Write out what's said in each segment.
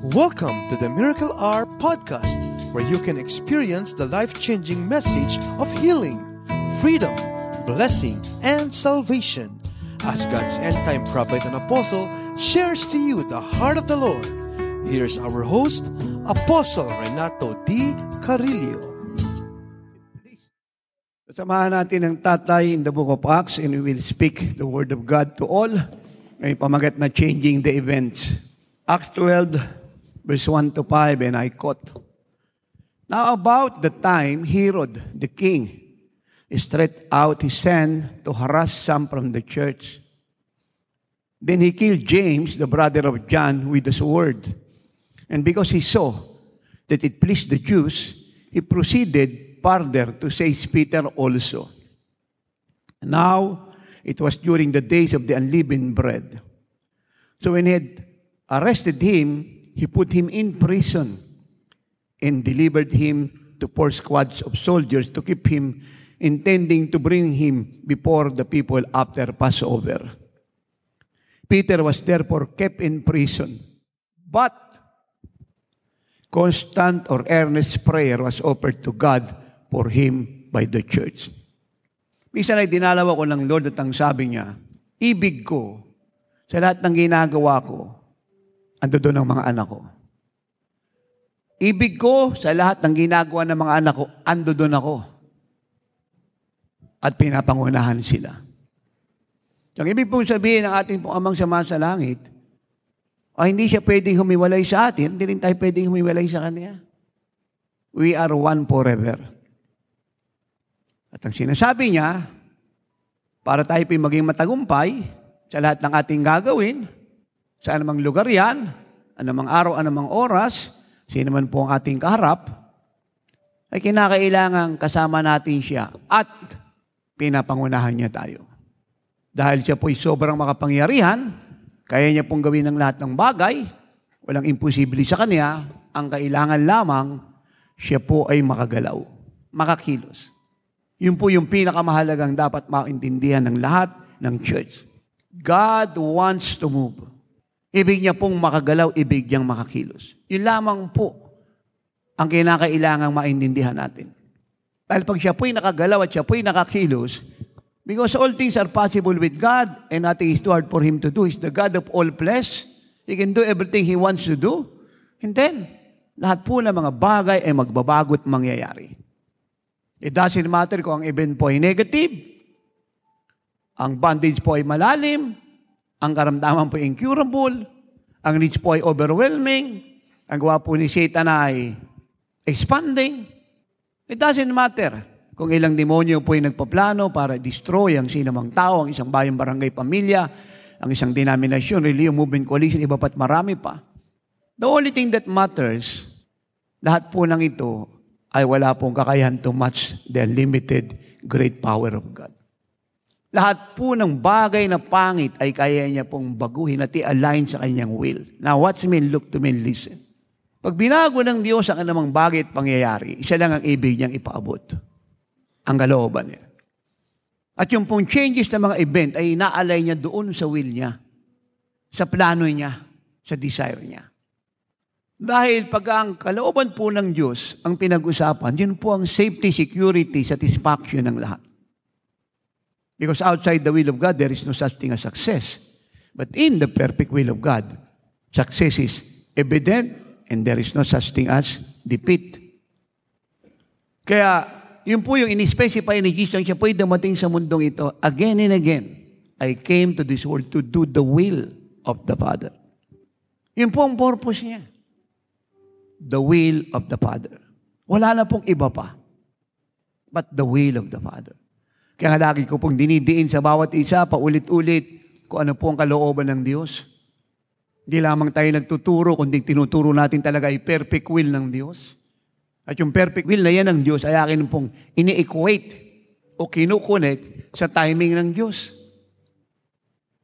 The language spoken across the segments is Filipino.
Welcome to the Miracle Hour Podcast, where you can experience the life-changing message of healing, freedom, blessing, and salvation as God's end-time prophet and apostle shares to you the heart of the Lord. Here's our host, Apostle Renato D. Carillo. Samahan natin ang tatay in the book of Acts, and we will speak the word of God to all. May pamagat na changing the events. Acts 12, verse 1 to 5, and I quote. Now about the time Herod the king stretched out his hand to harass some from the church. Then he killed James, the brother of John, with the sword. And because he saw that it pleased the Jews, he proceeded farther to seize Peter also. Now it was during the days of the unleavened bread. So when he had arrested him, he put him in prison and delivered him to 4 squads of soldiers to keep him, intending to bring him before the people after Passover. Peter was therefore kept in prison, but constant or earnest prayer was offered to God for him by the church. Minsan ay dinalaw ako ng Lord at ang sabi niya, ibig ko sa lahat ng ginagawa ko, ando doon ang mga anak ko. Ibig ko sa lahat ng ginagawa ng mga anak ko, ando doon ako. At pinapangunahan sila. So, ang ibig pong sabihin ng ating pong amang sama sa langit, ay hindi siya pwedeng humiwalay sa atin, hindi rin tayo pwedeng humiwalay sa kanya. We are one forever. At ang sinasabi niya, para tayo pong maging matagumpay sa lahat ng ating gagawin, sa anumang lugar yan, anumang araw, anumang oras, sino man po ang ating kaharap, ay kinakailangan kasama natin siya at pinapangunahan niya tayo. Dahil siya po'y sobrang makapangyarihan, kaya niya pong gawin ang lahat ng bagay, walang imposible sa kanya, ang kailangan lamang siya po ay makagalaw, makakilos. Yun po yung pinakamahalagang dapat maintindihan ng lahat ng church. God wants to move. Ibig niya pong makagalaw, ibig niyang makakilos. Yun lamang po ang kinakailangang maintindihan natin. Dahil pag siya po'y nakagalaw at siya po'y nakakilos, because all things are possible with God and nothing is too hard for Him to do. He's the God of all flesh. He can do everything He wants to do. And then, lahat po ng mga bagay ay magbabago at mangyayari. It doesn't matter kung ang event po ay negative, ang bondage po ay malalim, ang karamdaman po ay incurable, ang needs po ay overwhelming, ang gawa po ni Satan ay expanding. It doesn't matter kung ilang demonyo po ay nagpaplano para destroy ang sinamang tao, ang isang bayan, barangay, pamilya, ang isang denomination, religion, movement, coalition, iba pa't marami pa. The only thing that matters, lahat po ng ito ay wala pong kakayahan to match the limited great power of God. Lahat po ng bagay na pangit ay kaya niya pong baguhin at i-align sa kanyang will. Now, watch me, look to me, listen. Pag binago ng Diyos ang anumang bagay at pangyayari, isa lang ang ibig niyang ipaabot. Ang kalooban niya. At yung pong changes ng mga event ay ina-align niya doon sa will niya, sa plano niya, sa desire niya. Dahil pag ang kalooban po ng Diyos ang pinag-usapan, yun po ang safety, security, satisfaction ng lahat. Because outside the will of God, there is no such thing as success. But in the perfect will of God, success is evident and there is no such thing as defeat. Kaya, yun po yung in-specify ni Jesus, siya po ay dumating sa mundong ito, again and again, I came to this world to do the will of the Father. Yun po ang purpose niya. The will of the Father. Wala na pong iba pa. But the will of the Father. Kaya nga lagi ko pong dinidiin sa bawat isa, paulit-ulit, kung ano po ang kalooban ng Diyos. Hindi lamang tayo nagtuturo, kundi tinuturo natin talaga ay perfect will ng Diyos. At yung perfect will na yan ng Diyos ay akin pong ini-equate o kinukunik sa timing ng Diyos.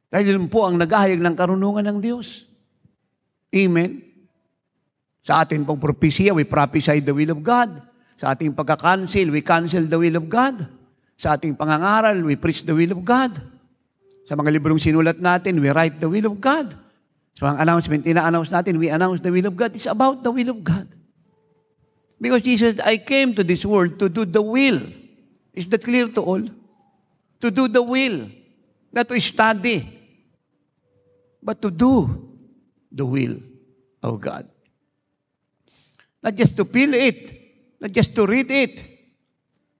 Dahil yun po ang naghahayag ng karunungan ng Diyos. Amen? Sa atin pong propesya, we prophesy the will of God. Sa ating pagka-cancel, we cancel the will of God. Sa ating pangangaral, we preach the will of God. Sa mga librong sinulat natin, we write the will of God. So ang announcement, ina-announce natin, we announce the will of God. It's about the will of God. Because Jesus, I came to this world to do the will. Is that clear to all? To do the will. Not to study. But to do the will of God. Not just to feel it. Not just to read it.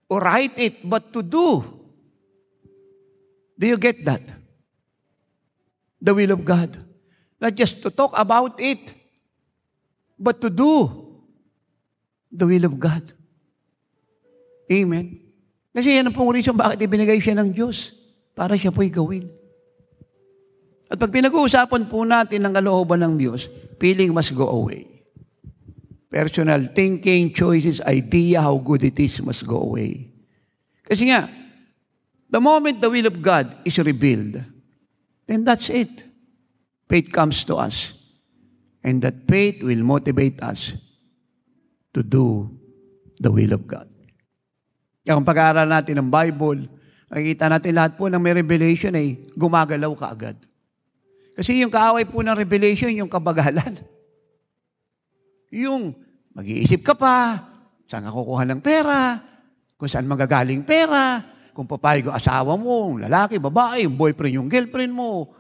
Or write it. But to do. Do you get that? The will of God. Not just to talk about it, but to do the will of God. Amen? Kasi yan ang pong reason bakit ibinigay siya ng Diyos para siya po'y gawin. At pag pinag-uusapan po natin ang kalooban ng Diyos, feeling must go away. Personal thinking, choices, idea, how good it is must go away. Kasi nga, the moment the will of God is revealed, then that's it. Faith comes to us. And that faith will motivate us to do the will of God. Kaya kung pag-aaral natin ng Bible, makikita natin lahat po ng may revelation ay gumagalaw ka agad. Kasi yung kaaway po ng revelation, yung kabagalan. Yung mag-iisip ka pa, saan ka kukuha ng pera, kung saan magagaling pera, kung papayag ang asawa mo, yung lalaki, babae, yung boyfriend, yung girlfriend mo,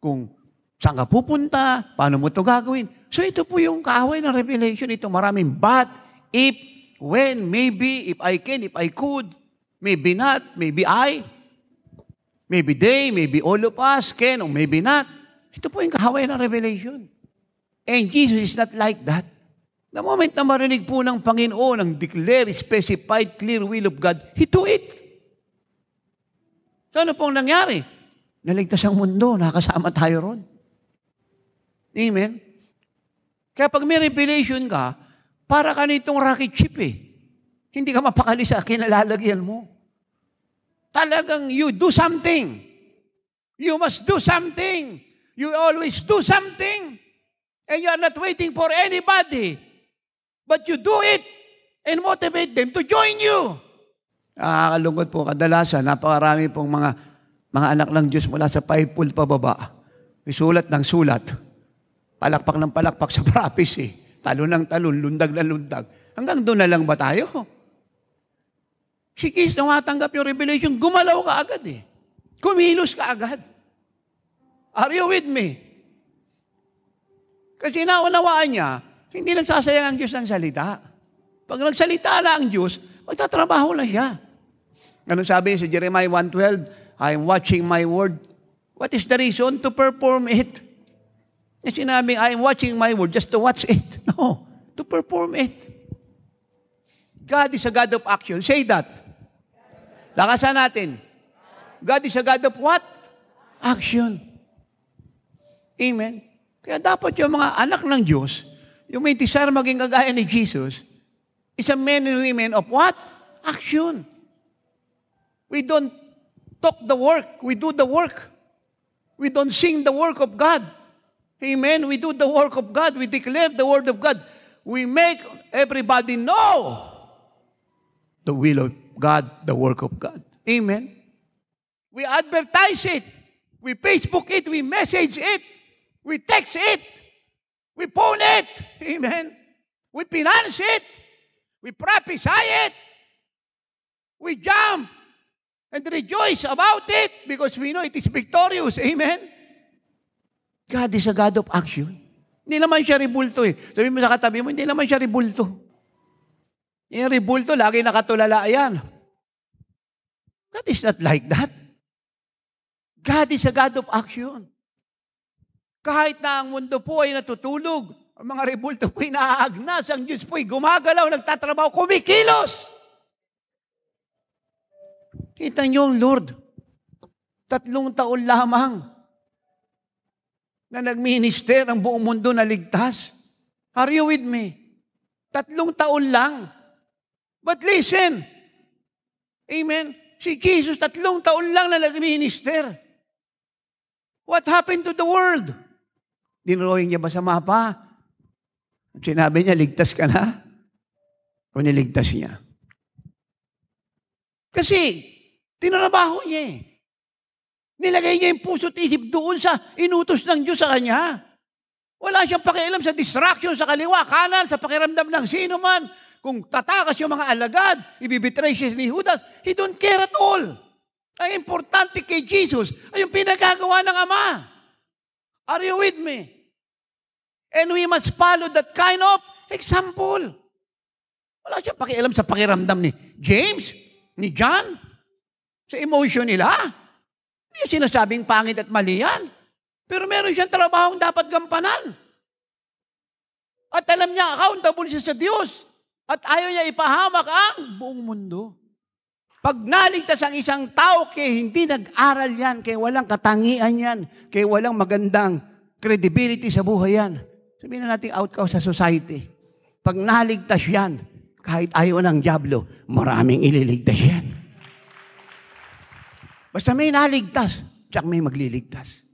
kung saan ka pupunta? Paano mo ito gagawin? So ito po yung kaaway ng revelation. Ito maraming but, if, when, maybe, if I can, if I could, maybe not, maybe I, maybe they, maybe all of us can, or maybe not. Ito po yung kaaway ng revelation. And Jesus is not like that. The moment na marinig po ng Panginoon ang declare, specified, clear will of God, He do it. So ano pong nangyari? Naligtas ang mundo, nakasama tayo ron. Amen? Kaya pag may revelation ka, para ka nitong rocket ship eh. Hindi ka mapakali sa kinalalagyan mo. Talagang you do something. You must do something. You always do something. And you are not waiting for anybody. But you do it and motivate them to join you. Nakakalungkot po kadalasan, napakarami pong mga anak ng Diyos mula sa fivefold pababa. May sulat ng sulat. Palakpak ng palakpak sa prapis eh. Talon ng talon, lundag na lundag. Hanggang doon na lang ba tayo? Si Kiss na matanggap yung revelation, gumalaw ka agad eh. Kumilos ka agad. Are you with me? Kasi naunawaan niya, hindi nagsasayang ang Diyos ng salita. Pag nagsalita na ang Diyos, magtatrabaho na siya. Anong sabi sa Jeremiah 1:12? I am watching my word. What is the reason to perform it? Yung sinabi, I am watching my word just to watch it. No, to perform it. God is a God of action. Say that. Lakasan natin. God is a God of what? Action. Amen. Kaya dapat yung mga anak ng Diyos, yung may desire maging kagaya ni Jesus, is a men and women of what? Action. We don't talk the work. We do the work. We don't sing the work of God. Amen. We do the work of God. We declare the word of God. We make everybody know the will of God, the work of God. Amen. We advertise it. We Facebook it. We message it. We text it. We phone it. Amen. We finance it. We prophesy it. We jump and rejoice about it because we know it is victorious. Amen. God is a God of action. Hindi naman siya ribulto eh. Sabi mo sa katabi mo, hindi naman siya ribulto. Yung ribulto, lagi nakatulala yan. God is not like that. God is a God of action. Kahit na ang mundo po ay natutulog, ang mga ribulto po ay naaagnas, ang Diyos po ay gumagalaw, nagtatrabaho, kumikilos. Kita niyo ang Lord, 3 taon lamang, na nagminister ang buong mundo na ligtas. Are you with me? 3 taon lang. But listen. Amen. Si Jesus, 3 taon lang na nagminister. What happened to the world? Dinuruin niya ba sa mapa? Sinabi niya, ligtas ka na? O niligtas niya? Kasi, tinrabaho niya eh. Nilagay niya yung puso't isip doon sa inutos ng Diyos sa kanya. Wala siyang pakialam sa distraction sa kaliwa, kanan, sa pakiramdam ng sino man. Kung tatakas yung mga alagad, ibibitray siya ni Judas, he don't care at all. Ang importante kay Jesus ay yung pinagagawa ng Ama. Are you with me? And we must follow that kind of example. Wala siyang pakialam sa pakiramdam ni James, ni John, sa emotion nila. Hindi sinasabing pangit at mali yan. Pero meron siyang trabahong dapat gampanan. At alam niya, accountable siya sa Diyos. At ayaw niya ipahamak ang buong mundo. Pag naligtas ang isang tao, kaya hindi nag-aral yan, kaya walang katangian yan, kaya walang magandang credibility sa buhay yan. Sabihin na natin outcast sa society. Pag naligtas yan, kahit ayaw ng dyablo, maraming ililigtas yan. Basta may naligtas, tsaka may magliligtas.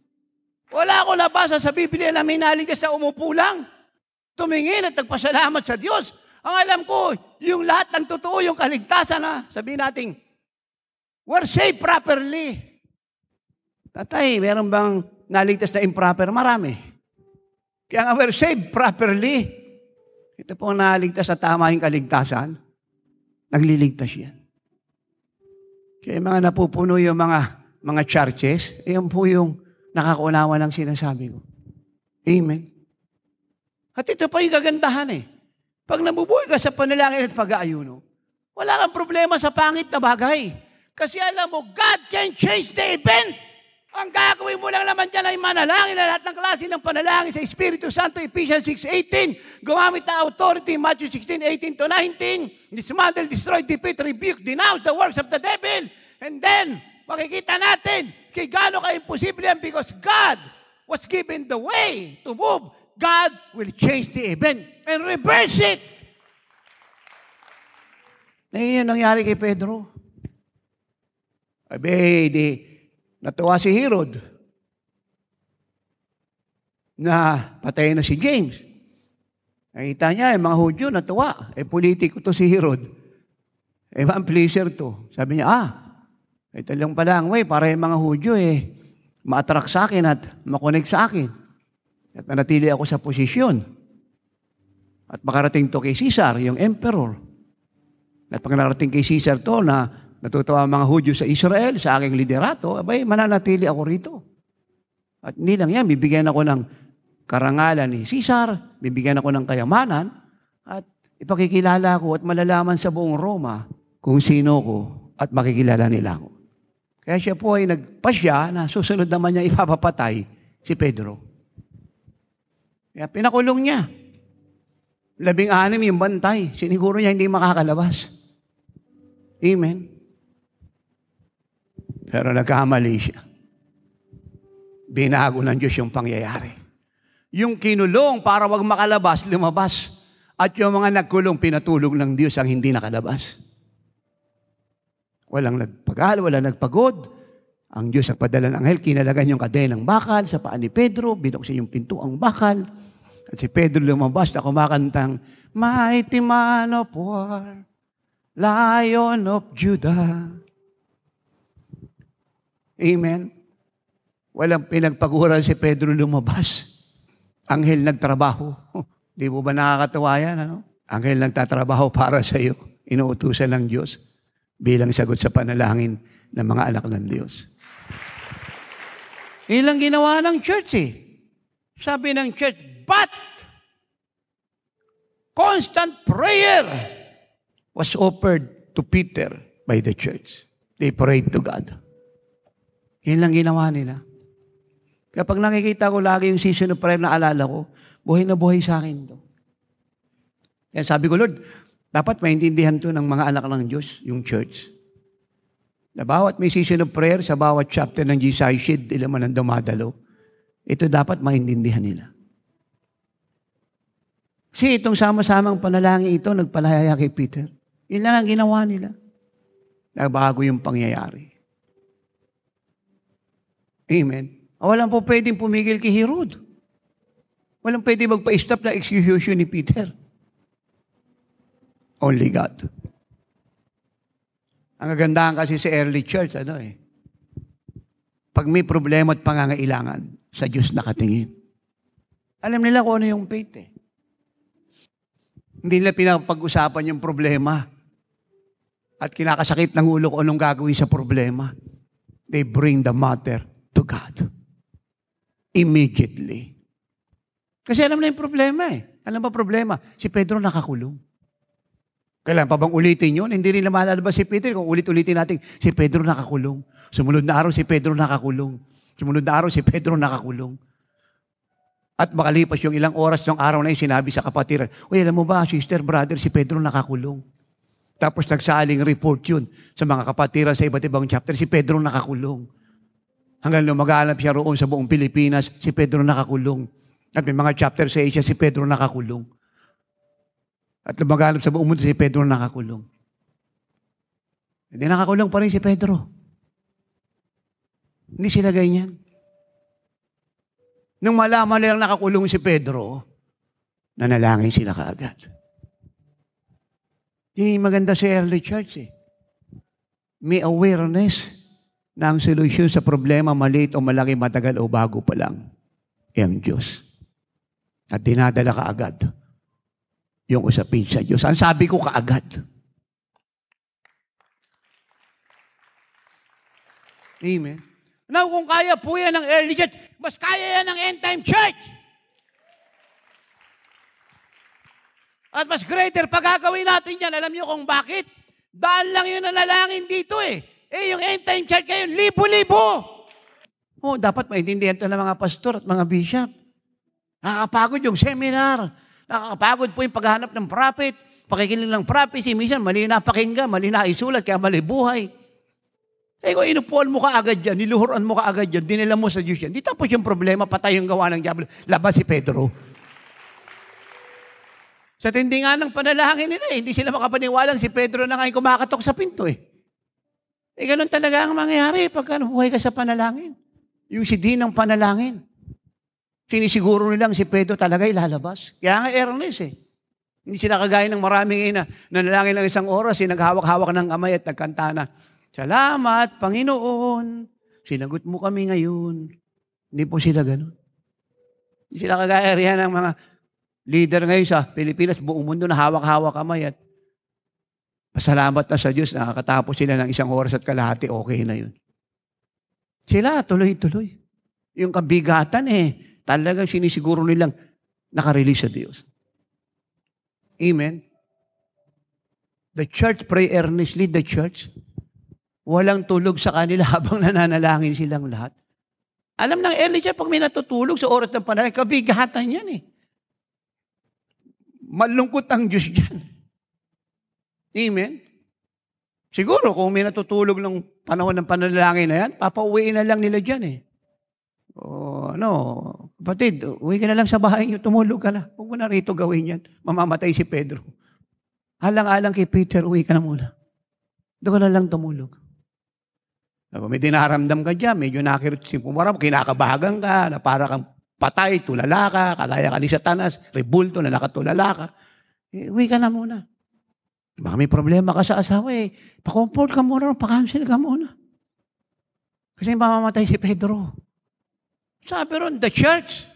Wala akong nabasa sa Biblia na may naligtas na umupo lang, tumingin at nagpasalamat sa Diyos. Ang alam ko, yung lahat ng totoo, yung kaligtasan, ha? Sabihin natin, we're saved properly. Tatay, meron bang naligtas na improper? Marami. Kaya nga, we're saved properly. Ito po ang naligtas na tama yung kaligtasan. Nagliligtas yan. Kaya mga napupuno yung mga churches, yun po yung nakakaunawa ng sinasabi ko. Amen. At ito pa yung kagandahan eh. Pag nabubuhay ka sa panalangin at pag-aayuno, wala kang problema sa pangit na bagay. Kasi alam mo, God can change the event. Ang gagawin mo lang naman dyan ay manalangin na lahat ng klase ng panalangin sa Espiritu Santo, Ephesians 6:18. Gumamit na authority, Matthew 16:18-19. Dismantle, destroy, defeat, rebuke, denounce the works of the devil. And then, makikita natin kay gaano ka-imposible yan because God was given the way to move. God will change the event and reverse it. Na yun nangyari kay Pedro. Abay, di natuwa si Herod na patay na si James. Nakita niya, yung mga Hudyo natuwa. Politiko to si Herod. Man pleaser to. Sabi niya, ito lang pala ang way para yung mga Hudyo ma-attract sa akin at makonect sa akin. At nanatili ako sa posisyon. At makarating to kay Caesar, yung emperor. At pag narating kay Caesar to na natutuwa ang mga Hudyo sa Israel, sa aking liderato, abay, mananatili ako rito. At hindi lang yan, bibigyan ako ng karangalan ni Caesar, bibigyan ako ng kayamanan, at ipakikilala ko at malalaman sa buong Roma kung sino ko at makikilala nila ako. Kaya siya po ay nagpasya na susunod naman niya ipapapatay si Pedro. Kaya pinakulong niya. 16 yung bantay. Siniguro niya hindi makakalabas. Amen. Pero nagkamali siya. Binago ng Diyos yung pangyayari. Yung kinulong para wag makalabas, lumabas. At yung mga nagkulong, pinatulog ng Diyos ang hindi nakalabas. Walang nagpagal, walang nagpagod. Ang Diyos ang padala ng anghel, kinalagan yung kadenang bakal sa paa ni Pedro, binuksan yung pintuang bakal. At si Pedro lumabas na kumakantang, Mighty Man of War, Lion of Judah. Amen. Walang pinagpaguran si Pedro lumabas. Anghel nagtrabaho. Di mo ba nakakatawa yan? Ano? Anghel nagtatrabaho para sa iyo. Inuutusan ng Diyos bilang sagot sa panalangin ng mga anak ng Diyos. Ilang ginawa ng church eh. Sabi ng church, but constant prayer was offered to Peter by the church. They prayed to God. Ilang ginawa nila. Kapag nakikita ko lagi yung season of prayer na alala ko, buhay na buhay sa akin to. Yan sabi ko, Lord, dapat maintindihan to ng mga anak ng Diyos, yung church. Na bawat may season of prayer, sa bawat chapter ng Jesus Shield, ilaman ang dumadalo, ito dapat maintindihan nila. Kasi itong sama-samang panalangin ito, nagpalaya kay Peter. Yun lang ang ginawa nila. Nagbago yung pangyayari. Amen. Walang po pwedeng pumigil kay Herod. Walang pwedeng magpa-stop na execution ni Peter. Only God. Ang kagandahan kasi sa early church, pag may problema at pangangailangan, sa Diyos nakatingin. Alam nila kung ano yung faith eh. Hindi nila pinapag-usapan yung problema. At kinakasakit ng ulo kung anong gagawin sa problema. They bring the matter to God. Immediately. Kasi alam na yung problema eh. Alam ba problema? Si Pedro nakakulong. Kailan pa bang ulitin yun? Hindi nila malalabas si Peter. Kung ulit-ulitin natin, si Pedro nakakulong. Sumunod na araw, si Pedro nakakulong. Sumunod na araw, si Pedro nakakulong. At makalipas yung ilang oras ng araw na yun, sinabi sa kapatiran, "Uy, alam mo ba, sister, brother, si Pedro nakakulong." Tapos nagsaling report yun sa mga kapatiran sa iba't ibang chapter, si Pedro nakakulong. Hanggang lumaganap siya roon sa buong Pilipinas, si Pedro nakakulong. At may mga chapter sa Asia, si Pedro nakakulong. At lumaganap sa buong mundo, si Pedro nakakulong. Hindi nakakulong pa rin si Pedro. Hindi sila ganyan. Nung malaman nilang nakakulong si Pedro, nanalangin sila kaagad. Yung maganda sa early church eh. May awareness na ang solusyon sa problema, maliit o malaki, matagal o bago pa lang, ay ang Diyos. At dinadala kaagad yung usapin sa Diyos. Ang sabi ko kaagad. Amen. Now, kung kaya po yan ng early church, mas kaya yan ng end-time church. At mas greater, pagkagawin natin yan, alam nyo kung bakit? Daan lang yun nanalangin dito eh. Eh, yung end-time church ngayon, libo-libo. Oh, dapat maintindihan ito ng mga pastor at mga bishop. Nakakapagod yung seminar. Nakakapagod po yung paghahanap ng prophet. Pakikinig ng prophecy. Minsan, mali na pakinggan, mali na isulat, kaya mali buhay. Eh kung inupuan mo ka agad yan, niluhuran mo ka agad yan, dinila mo sa Diyos yan, di tapos yung problema, patay yung gawa ng diablo. Labas si Pedro. Sa tindi nga ng panalangin nila eh, hindi sila makapaniwalang si Pedro na nga yung kumakatok sa pinto eh. Eh ganun talaga ang mangyayari pagka buhay ka sa panalangin. Yung sidi ng panalangin. Sinisiguro nilang si Pedro talaga ilalabas. Kaya nga earnest eh. Hindi sila kagaya ng maraming ina, nanalangin lang isang oras, naghawak-hawak ng kamay at nagkanta na, "Salamat, Panginoon. Sinagot mo kami ngayon." Hindi po sila ganun. Hindi sila kagaya riyan ng mga leader ngayon sa Pilipinas, buong mundo na hawak-hawak kamay at pasalamat na sa Diyos, nakakatapos sila ng isang oras at kalahati, okay na yun. Sila, tuloy-tuloy. Yung kabigatan eh, talagang sinisiguro nilang nakarelease sa Diyos. Amen. The church, pray earnestly, the church. Walang tulog sa kanila habang nananalangin silang lahat. Alam ng early church, pag may natutulog sa oras ng panalangin, kabigatan yan eh. Malungkot ang Diyos dyan. Amen? Siguro kung may natutulog ng panahon ng panalangin na yan, papauwiin na lang nila dyan eh. O ano, kapatid, uwi ka na lang sa bahay niyo, tumulog ka na. Huwag mo na rito gawin yan. Mamamatay si Pedro. Alang-alang kay Peter, uwi ka na muna. Doon ka na lang tumulog. May dinaramdam ka dyan, medyo nakirot si pumarap, kinakabahagan ka, na para kang patay, tulala ka, kagaya ka ni Satanas, rebulto na nakatulala ka. Eh, uwi ka na muna. Baka may problema ka sa asawa eh, pakomfort ka muna, pakansel ka muna. Kasi mamamatay si Pedro. Sabi ron, the church,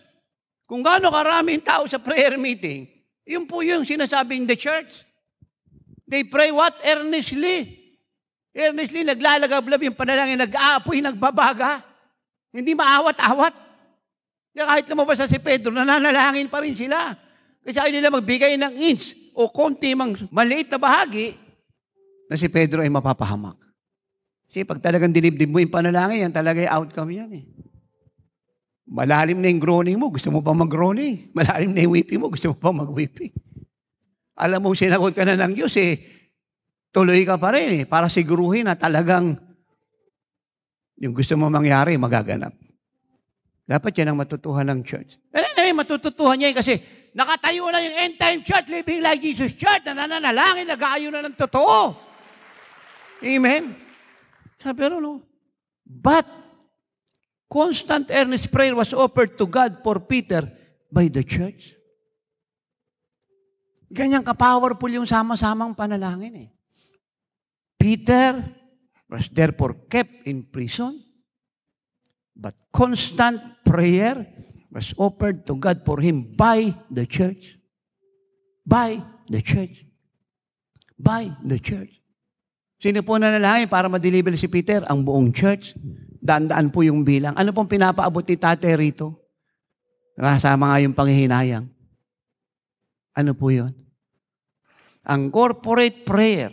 kung gaano karaming tao sa prayer meeting, yun po yung sinasabing the church. They pray what? Earnestly. Earnestly, naglalagablab yung panalangin, nag-aapoy, nagbabaga. Hindi maawat-awat. Kaya kahit lumabas si Pedro, nananalangin pa rin sila. Kasi ayaw nila magbigay ng inch o konti mang maliit na bahagi na si Pedro ay mapapahamak. Kasi pag talagang dinibdib mo yung panalangin, yan talaga yung outcome yan eh. Malalim na yung groaning mo, gusto mo pa mag-groaning. Malalim na yung weeping mo, gusto mo pa mag-weeping. Alam mo, sinagot ka na ng Diyos eh. Tuloy ka pa rin eh, para siguruhin na talagang yung gusto mo mangyari, magaganap. Dapat yan ang matutuhan ng church. Anyway, matututuhan niya eh, kasi nakatayo na yung end-time church, living like Jesus church, na nananalangin, nag-aayo na ng totoo. Amen? Pero no, but constant earnest prayer was offered to God for Peter by the church. Ganyang ka-powerful yung sama-samang panalangin eh. Peter was therefore kept in prison, but constant prayer was offered to God for him by the church. By the church. By the church. Sino po nanalangin para ma-deliver si Peter? Ang buong church. Daan-daan po yung bilang. Ano pong pinapaabot ni Tate rito? Kasama nga yung panghihinayang. Ano po yun? Ang corporate prayer,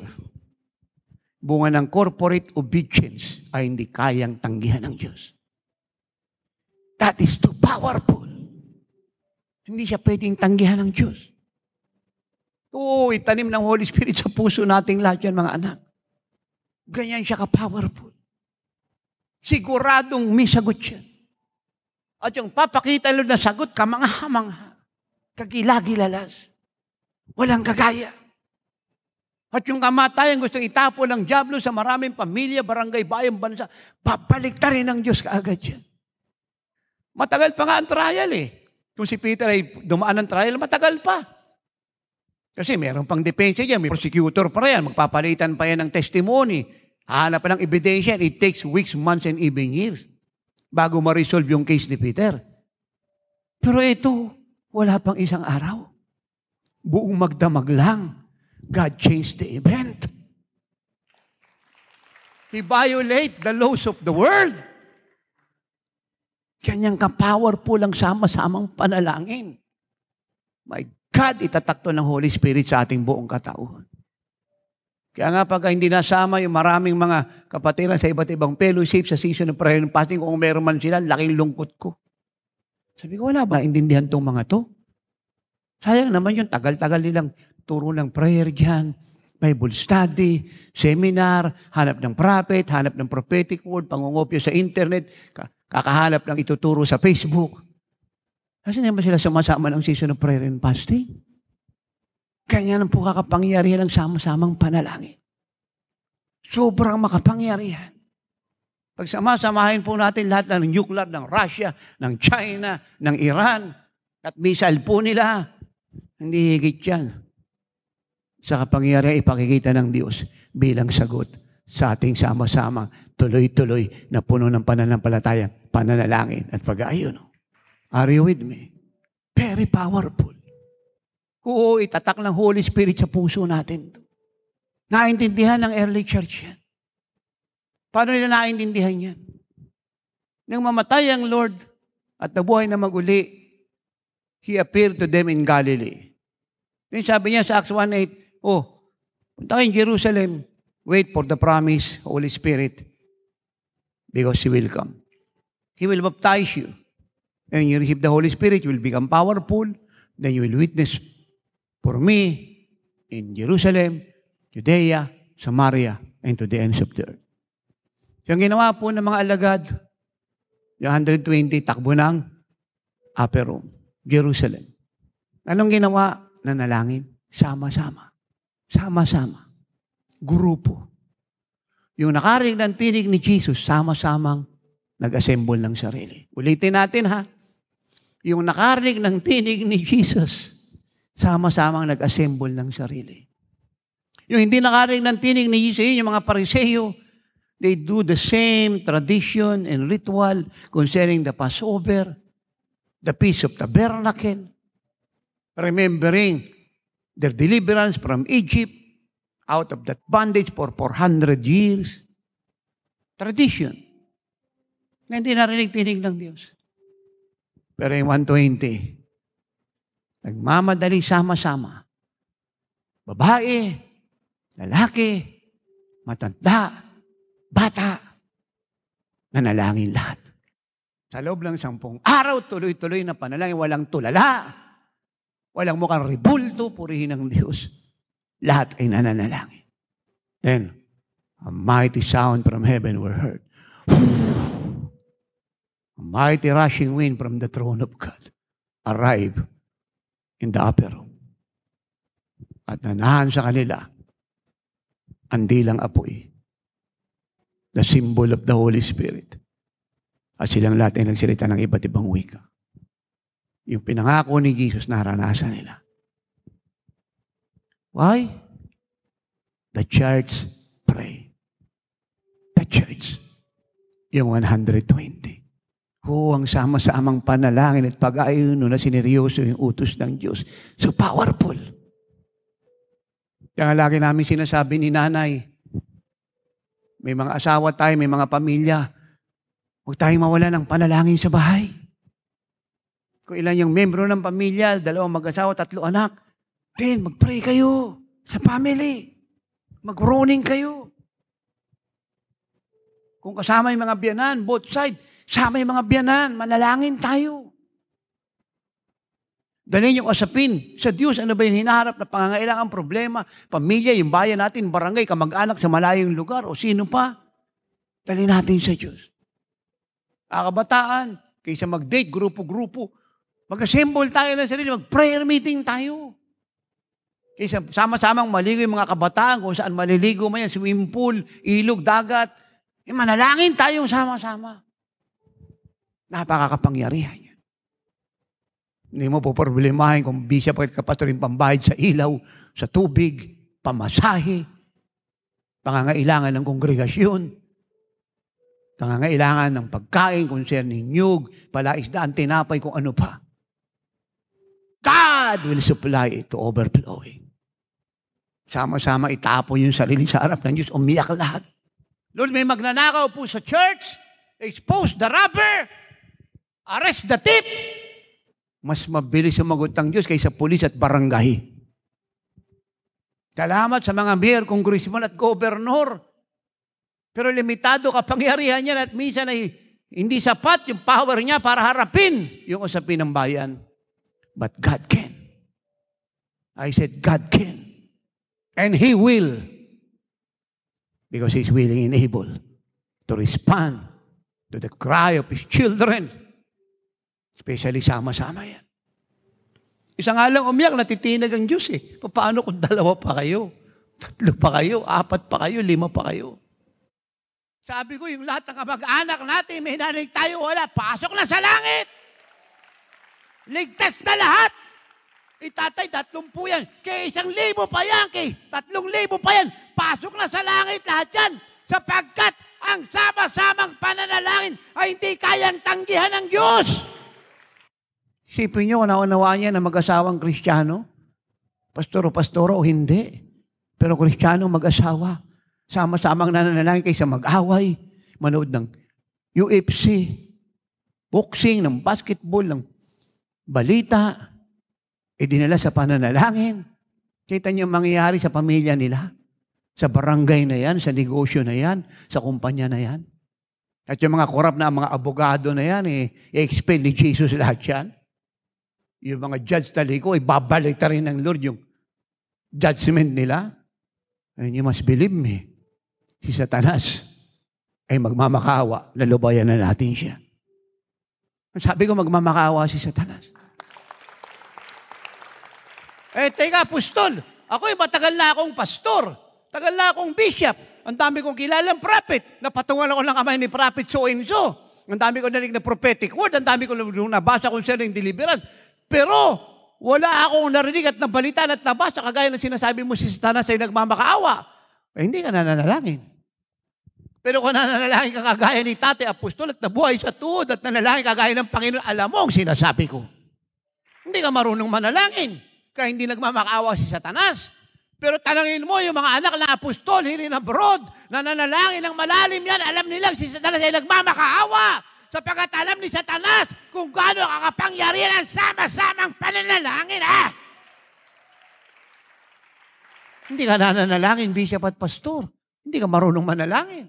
bunga ng corporate obedience, ay hindi kayang tanggihan ng Diyos. That is too powerful. Hindi siya pwedeng tanggihan ng Diyos. Oo, itanim ng Holy Spirit sa puso nating lahat yan, mga anak. Ganyan siya ka-powerful. Siguradong may sagot siya. At yung papakita nyo na sagot ka, mangha-mangha, kagilagilalas, walang kagaya. At yung kamatayan gustong itapo ng dyablo sa maraming pamilya, barangay, bayan, bansa, babaliktarin ng Diyos kaagad yan. Matagal pa nga ang trial eh. Kung si Peter ay dumaan ng trial, matagal pa. Kasi meron pang depensa dyan, may prosecutor pa yan, magpapalitan pa yan ng testimony, hahanap pa ng ebidensya, it takes weeks, months, and even years bago ma-resolve yung case ni Peter. Pero ito, wala pang isang araw. Buong magdamag lang. God changed the event. He violated the laws of the world. Kanyang ka-powerful ang sama-samang panalangin. My God, itatakto ng Holy Spirit sa ating buong katauhan. Kaya nga pagka hindi nasama yung maraming mga kapatiran sa iba't ibang fellowship sa season ng prayer and fasting, kung meron man sila, laking lungkot ko. Sabi ko, wala ba intindihan tong mga to? Sayang naman yung tagal-tagal nilang turo ng prayer dyan, Bible study, seminar, hanap ng prophet, hanap ng prophetic word, pangungopyo sa internet, kakahanap ng ituturo sa Facebook. Kasi naman sila sumasama ng season of prayer and fasting. Kanya nang po kakapangyarihan ng sama-samang panalangin. Sobrang makapangyarihan. Pag sama-samahin po natin lahat ng nuclear, ng Russia, ng China, ng Iran, at missile po nila, hindi higit yan sa kapangyarihan ipakikita ng Diyos bilang sagot sa ating sama-sama, tuloy-tuloy na puno ng pananampalataya, pananalangin at pag-aayon. Are you with me? Very powerful. Oo, itatak ng Holy Spirit sa puso natin. Naintindihan ng early church yan. Paano nila naintindihan yan? Nang mamatay ang Lord at nabuhay na maguli, He appeared to them in Galilee. Then sabi niya sa Acts 1:8, oh, punta kayo in Jerusalem, wait for the promise, Holy Spirit, because He will come. He will baptize you. And you receive the Holy Spirit, you will become powerful, then you will witness for me in Jerusalem, Judea, Samaria, and to the ends of the earth. So, ang ginawa po ng mga alagad, yung 120, takbo ng upper room, Jerusalem. Anong ginawa? Nanalangin, sama-sama. Sama-sama. Grupo. Yung nakarinig ng tinig ni Jesus, sama-samang nag-assemble ng sarili. Ulitin natin ha. Yung nakarinig ng tinig ni Jesus, sama-samang nag-assemble ng sarili. Yung hindi nakarinig ng tinig ni Jesus, yung mga Pariseo, they do the same tradition and ritual concerning the Passover, the Feast of Tabernacle, remembering their deliverance from Egypt, out of that bondage for 400 years. Tradition. Na hindi narinig-tinig ng Diyos. Pero yung 120, nagmamadali sama-sama. Babae, lalaki, matanda, bata, nanalangin lahat. Sa loob ng 10 araw, tuloy-tuloy na panalangin, walang tulala. Walang mukhang ribulto, purihin ng Diyos. Lahat ay nananalangin. Then, a mighty sound from heaven were heard. A mighty rushing wind from the throne of God arrived in the upper room. At nanahan sa kanila ang dilang apoy, the symbol of the Holy Spirit. At silang lahat ay nagsalita ng iba't ibang wika. Yung pinangako ni Jesus, naranasan nila. Why? The church pray. The church. Yung 120. Ang sama-samang panalangin at pag-ayuno na sineryoso yung utos ng Diyos. So powerful. Kaya lagi namin sinasabi ni nanay, may mga asawa tayo, may mga pamilya, huwag tayong mawala ng panalangin sa bahay. Kung ilan yung membro ng pamilya, 2 mag-asawa, 3 anak, then mag-pray kayo sa family. Mag-roaning kayo. Kung kasama yung mga biyanan, both side, sama yung mga biyanan, manalangin tayo. Dalhin yung asapin sa Diyos, ano ba yung hinaharap na pangangailangan, problema, pamilya, yung bayan natin, barangay, kamag-anak sa malayong lugar o sino pa, dalhin natin sa Diyos. Kabataan, kaysa mag-date, grupo-grupo, mag-assemble tayo ng sarili, mag-prayer meeting tayo. Kaysa sama-samang maligo yung mga kabataan, kung saan maliligo man yan, swimming pool, ilog, dagat, manalangin tayong sama-sama. Napakakapangyarihan yan. Hindi mo po problemahin kung bisya pagkat kapastor yung pambayad sa ilaw, sa tubig, pamasahe, pangangailangan ng kongregasyon, pangangailangan ng pagkain, concerning nyug, palaisdaan, tinapay, kung ano pa. God will supply it to overflowing. Sama-sama itapon yung sarili sa harap ng Diyos, umiyak lahat. Lord, may magnanakaw po sa church, expose the robber, arrest the thief. Mas mabilis sumagot ang Diyos kaysa pulis at barangay. Salamat sa mga mayor, congressman at gobernador. Pero limitado kapangyarihan niya at minsan ay hindi sapat yung power niya para harapin yung usapin ng bayan. But God can. I said God can. And He will. Because He's willing and able to respond to the cry of His children. Especially sama-sama yan. Isang alang umiyak, natitinag ang Diyos eh. Paano kung 2 pa kayo? 3 pa kayo? 4 pa kayo? 5 pa kayo? Sabi ko, yung lahat ng kamag-anak natin, may narinig tayo, wala. Pasok na sa langit! Ligtas na lahat! Itatay, 30 yan. Kaya 1,000 pa yan. Kaya 3,000 pa yan. Pasok na sa langit lahat yan. Sapagkat ang sama-samang pananalangin ay hindi kayang tanggihan ng Diyos. Isipin nyo kung naunawaan niya na mag-asawang Kristiyano, pastoro-pastoro o hindi. Pero Kristiyano mag-asawa, sama-samang nananalangin kaysa mag-away, manood ng UFC, boxing, ng basketball, ng balita, dinala sa pananalangin. Kita nyo mangyayari sa pamilya nila, sa barangay na yan, sa negosyo na yan, sa kumpanya na yan. At yung mga korap na mga abogado na yan, i-expel ni Jesus lahat yan. Yung mga judge taliko, ibabalik ta rin ng Lord yung judgment nila. And you must believe me, si Satanas ay magmamakawa, lalubayan na natin siya. Sabi ko, magmamakawa si Satanas. Teka, apostol, ako'y matagal na akong pastor, tagal na akong bishop, ang dami kong kilalang prophet, napatungan ako ng kamay ni prophet so-and-so, ang dami kong narinig na prophetic word, ang dami kong nabasa concerning deliverance, pero wala akong narinig at nabalitan at nabasa, kagaya ng sinasabi mo si Satanas ay nagmamakaawa. Hindi ka nananalangin. Pero kung nananalangin ka kagaya ni Tate Apostol at nabuhay sa tuod at nanalangin kagaya ng Panginoon, alam mo ang sinasabi ko. Hindi ka marunong manalangin, kaya hindi nagmamakaawa si Satanas. Pero tanangin mo yung mga anak na apostol, hiling abroad, na nanalangin ng malalim yan, alam nilang si Satanas ay nagmamakaawa sapagkat alam ni Satanas kung gaano kakapangyarihan ang sama-samang pananalangin, Hindi ka nananalangin, bishop at pastor. Hindi ka marunong manalangin.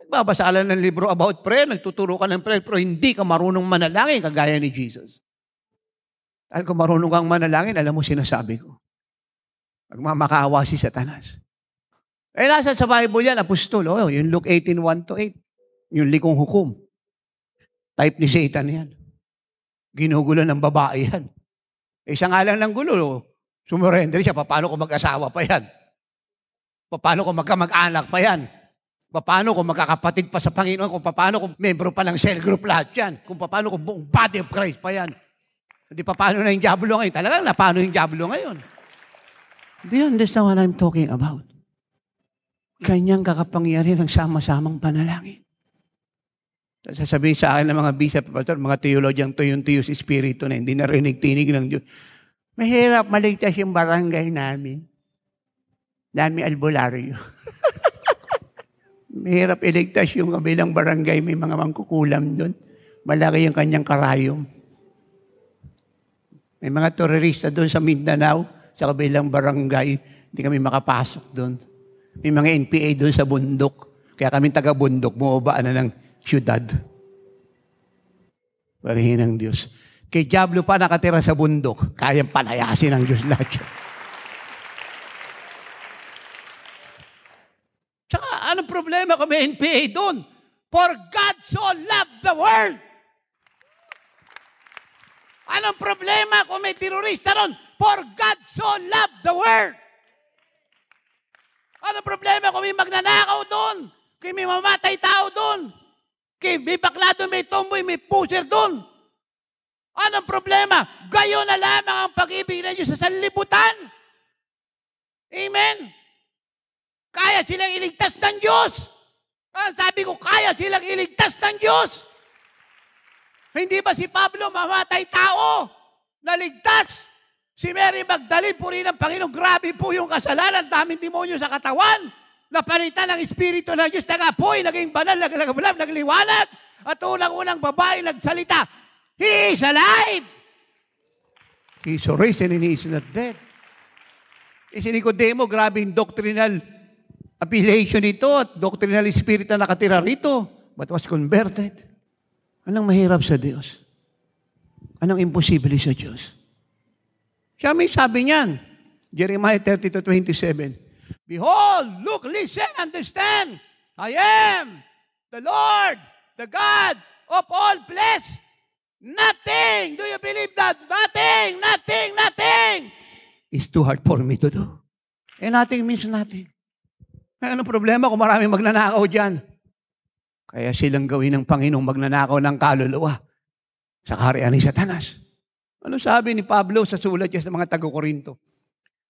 Nagbabasa ka ng libro about prayer, nagtuturo ka ng prayer, pero hindi ka marunong manalangin kagaya ni Jesus. Dahil kung marunong kang manalangin, alam mo sinasabi ko. Magmamakaawa si Satanas. Nasaan sa Bible yan, apostol? Yung Luke 18:1-8. Yung likong hukom. Type ni Satan yan. Ginugulo ng babae yan. Isang alang ng gulo, sumurender siya. Paano kung mag-asawa pa yan? Paano kung magkamag-anak pa yan? Paano kung magkakapatid pa sa Panginoon? Kung paano kung membro pa ng cell group lahat yan? Kung paano kung buong body of Christ pa yan? Hindi paano na yung diablo ngayon? Talagang na paano yung diablo ngayon? Do you understand what I'm talking about? Kanyang kakapangyarihan ng sama-samang panalangin. Sasabihin sa akin ng mga bishop, pastor, mga teologyang tuyong-tuyos espiritu na hindi narinig-tinig ng Diyos. Mahirap maligtas yung barangay namin. Dami albularyo. Mahirap iligtas yung kabilang barangay. May mga mangkukulam doon. Malaki yung kanyang karayom. May mga terorista doon sa Mindanao, sa kabilang barangay. Hindi kami makapasok doon. May mga NPA doon sa bundok. Kaya kami taga-bundok, bumabaan na ng syudad. Parihin ng Diyos. Kay Diablo pa nakatira sa bundok, kayang palayasin ng Diyos lahat. Tsaka, anong problema kung may NPA doon? For God so loved the world. Anong problema kung may terorista doon? For God so loved the world. Anong problema kung may magnanakaw doon? Kung may mamatay tao doon? Kung may bakla doon, may tomboy, may pusher doon? Anong problema? Gayon na lamang ang pag-ibig na Diyos sa sanlibutan. Amen? Kaya silang iligtas ng Diyos. Sabi ko, kaya silang iligtas ng Diyos. Hindi ba si Pablo mamatay tao? Naligtas. Si Mary Magdalene, puri ng Panginoon, grabe po yung kasalanan. Daming demonyo sa katawan. Napalitan ng Espiritu ng Diyos. Nag-apoy, naging banal, nag-alab, nagliwanag. At unang-unang babae nagsalita. He is alive. He is risen and he is not dead. E si Nicodemo, grabe yung doctrinal appellation ito at doctrinal spirit na nakatira rito but was converted. Anong mahirap sa Diyos? Anong imposible sa Diyos? Siya may sabi niyan, Jeremiah 30:27, Behold, look, listen, understand, I am the Lord, the God of all flesh. Nothing, do you believe that? Nothing, nothing, nothing is too hard for me to do. Eh, nothing means nothing. Eh, anong problema kung maraming magnanakaw dyan? Kaya silang gawin ng Panginoong magnanakaw ng kaluluwa sa kaharian ni Satanas. Ano sabi ni Pablo sa sulat niya sa mga taga-Corinto?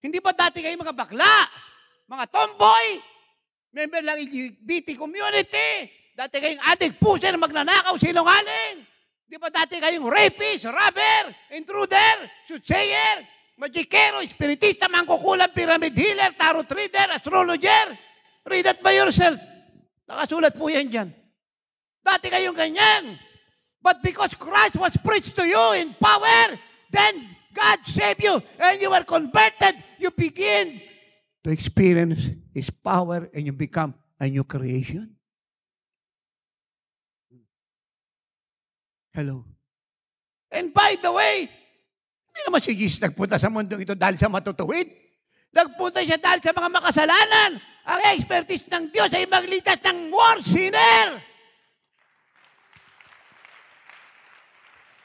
Hindi ba dati kayo mga bakla, mga tomboy, member ng LGBT community, dati kayong adik puso na magnanakaw, sinungaling? Di ba dati kayong rapist, robber, intruder, soothsayer, magikero, espiritista, mangkukulam, pyramid healer, tarot reader, astrologer? Read that by yourself. Nakasulat po yan dyan. Dati kayong ganyan. But because Christ was preached to you in power, then God saved you and you were converted. You begin to experience His power and you become a new creation. Hello. And by the way, hindi naman si Jesus nagpunta sa mundong ito dahil sa matutuwid. Nagpunta siya dahil sa mga makasalanan. Ang expertise ng Diyos ay magligtas ng war sinner.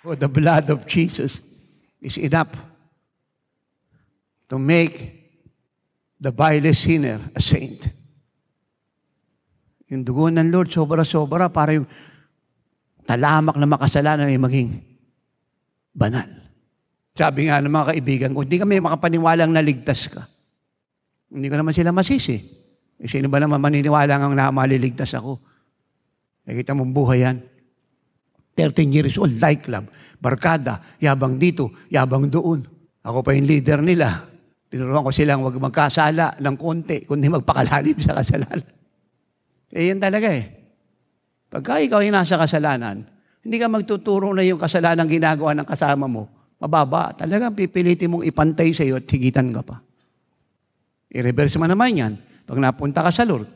Oh, the blood of Jesus is enough to make the vilest sinner a saint. Yung dugo ng Lord, sobra-sobra para yung talamak na makasalanan ay maging banal. Sabi nga ng mga kaibigan ko, hindi kami makapaniwalang naligtas ka. Hindi ko naman sila masisi. E sino ba naman maniniwala ang namaliligtas ako? Nakita mong buhay yan. 13 years old, light club, barkada, yabang dito, yabang doon. Ako pa yung leader nila. Tinuruan ko silang huwag magkasala ng konti, kundi magpakalalim sa kasalanan. Eh yan talaga eh. Pagka ikaw ay nasa kasalanan, hindi ka magtuturo na yung kasalanan ginagawa ng kasama mo. Mababa. Talagang pipilitin mong ipantay sa iyo at higitan ka pa. I-reverse mo naman yan. Pag napunta ka sa Lord,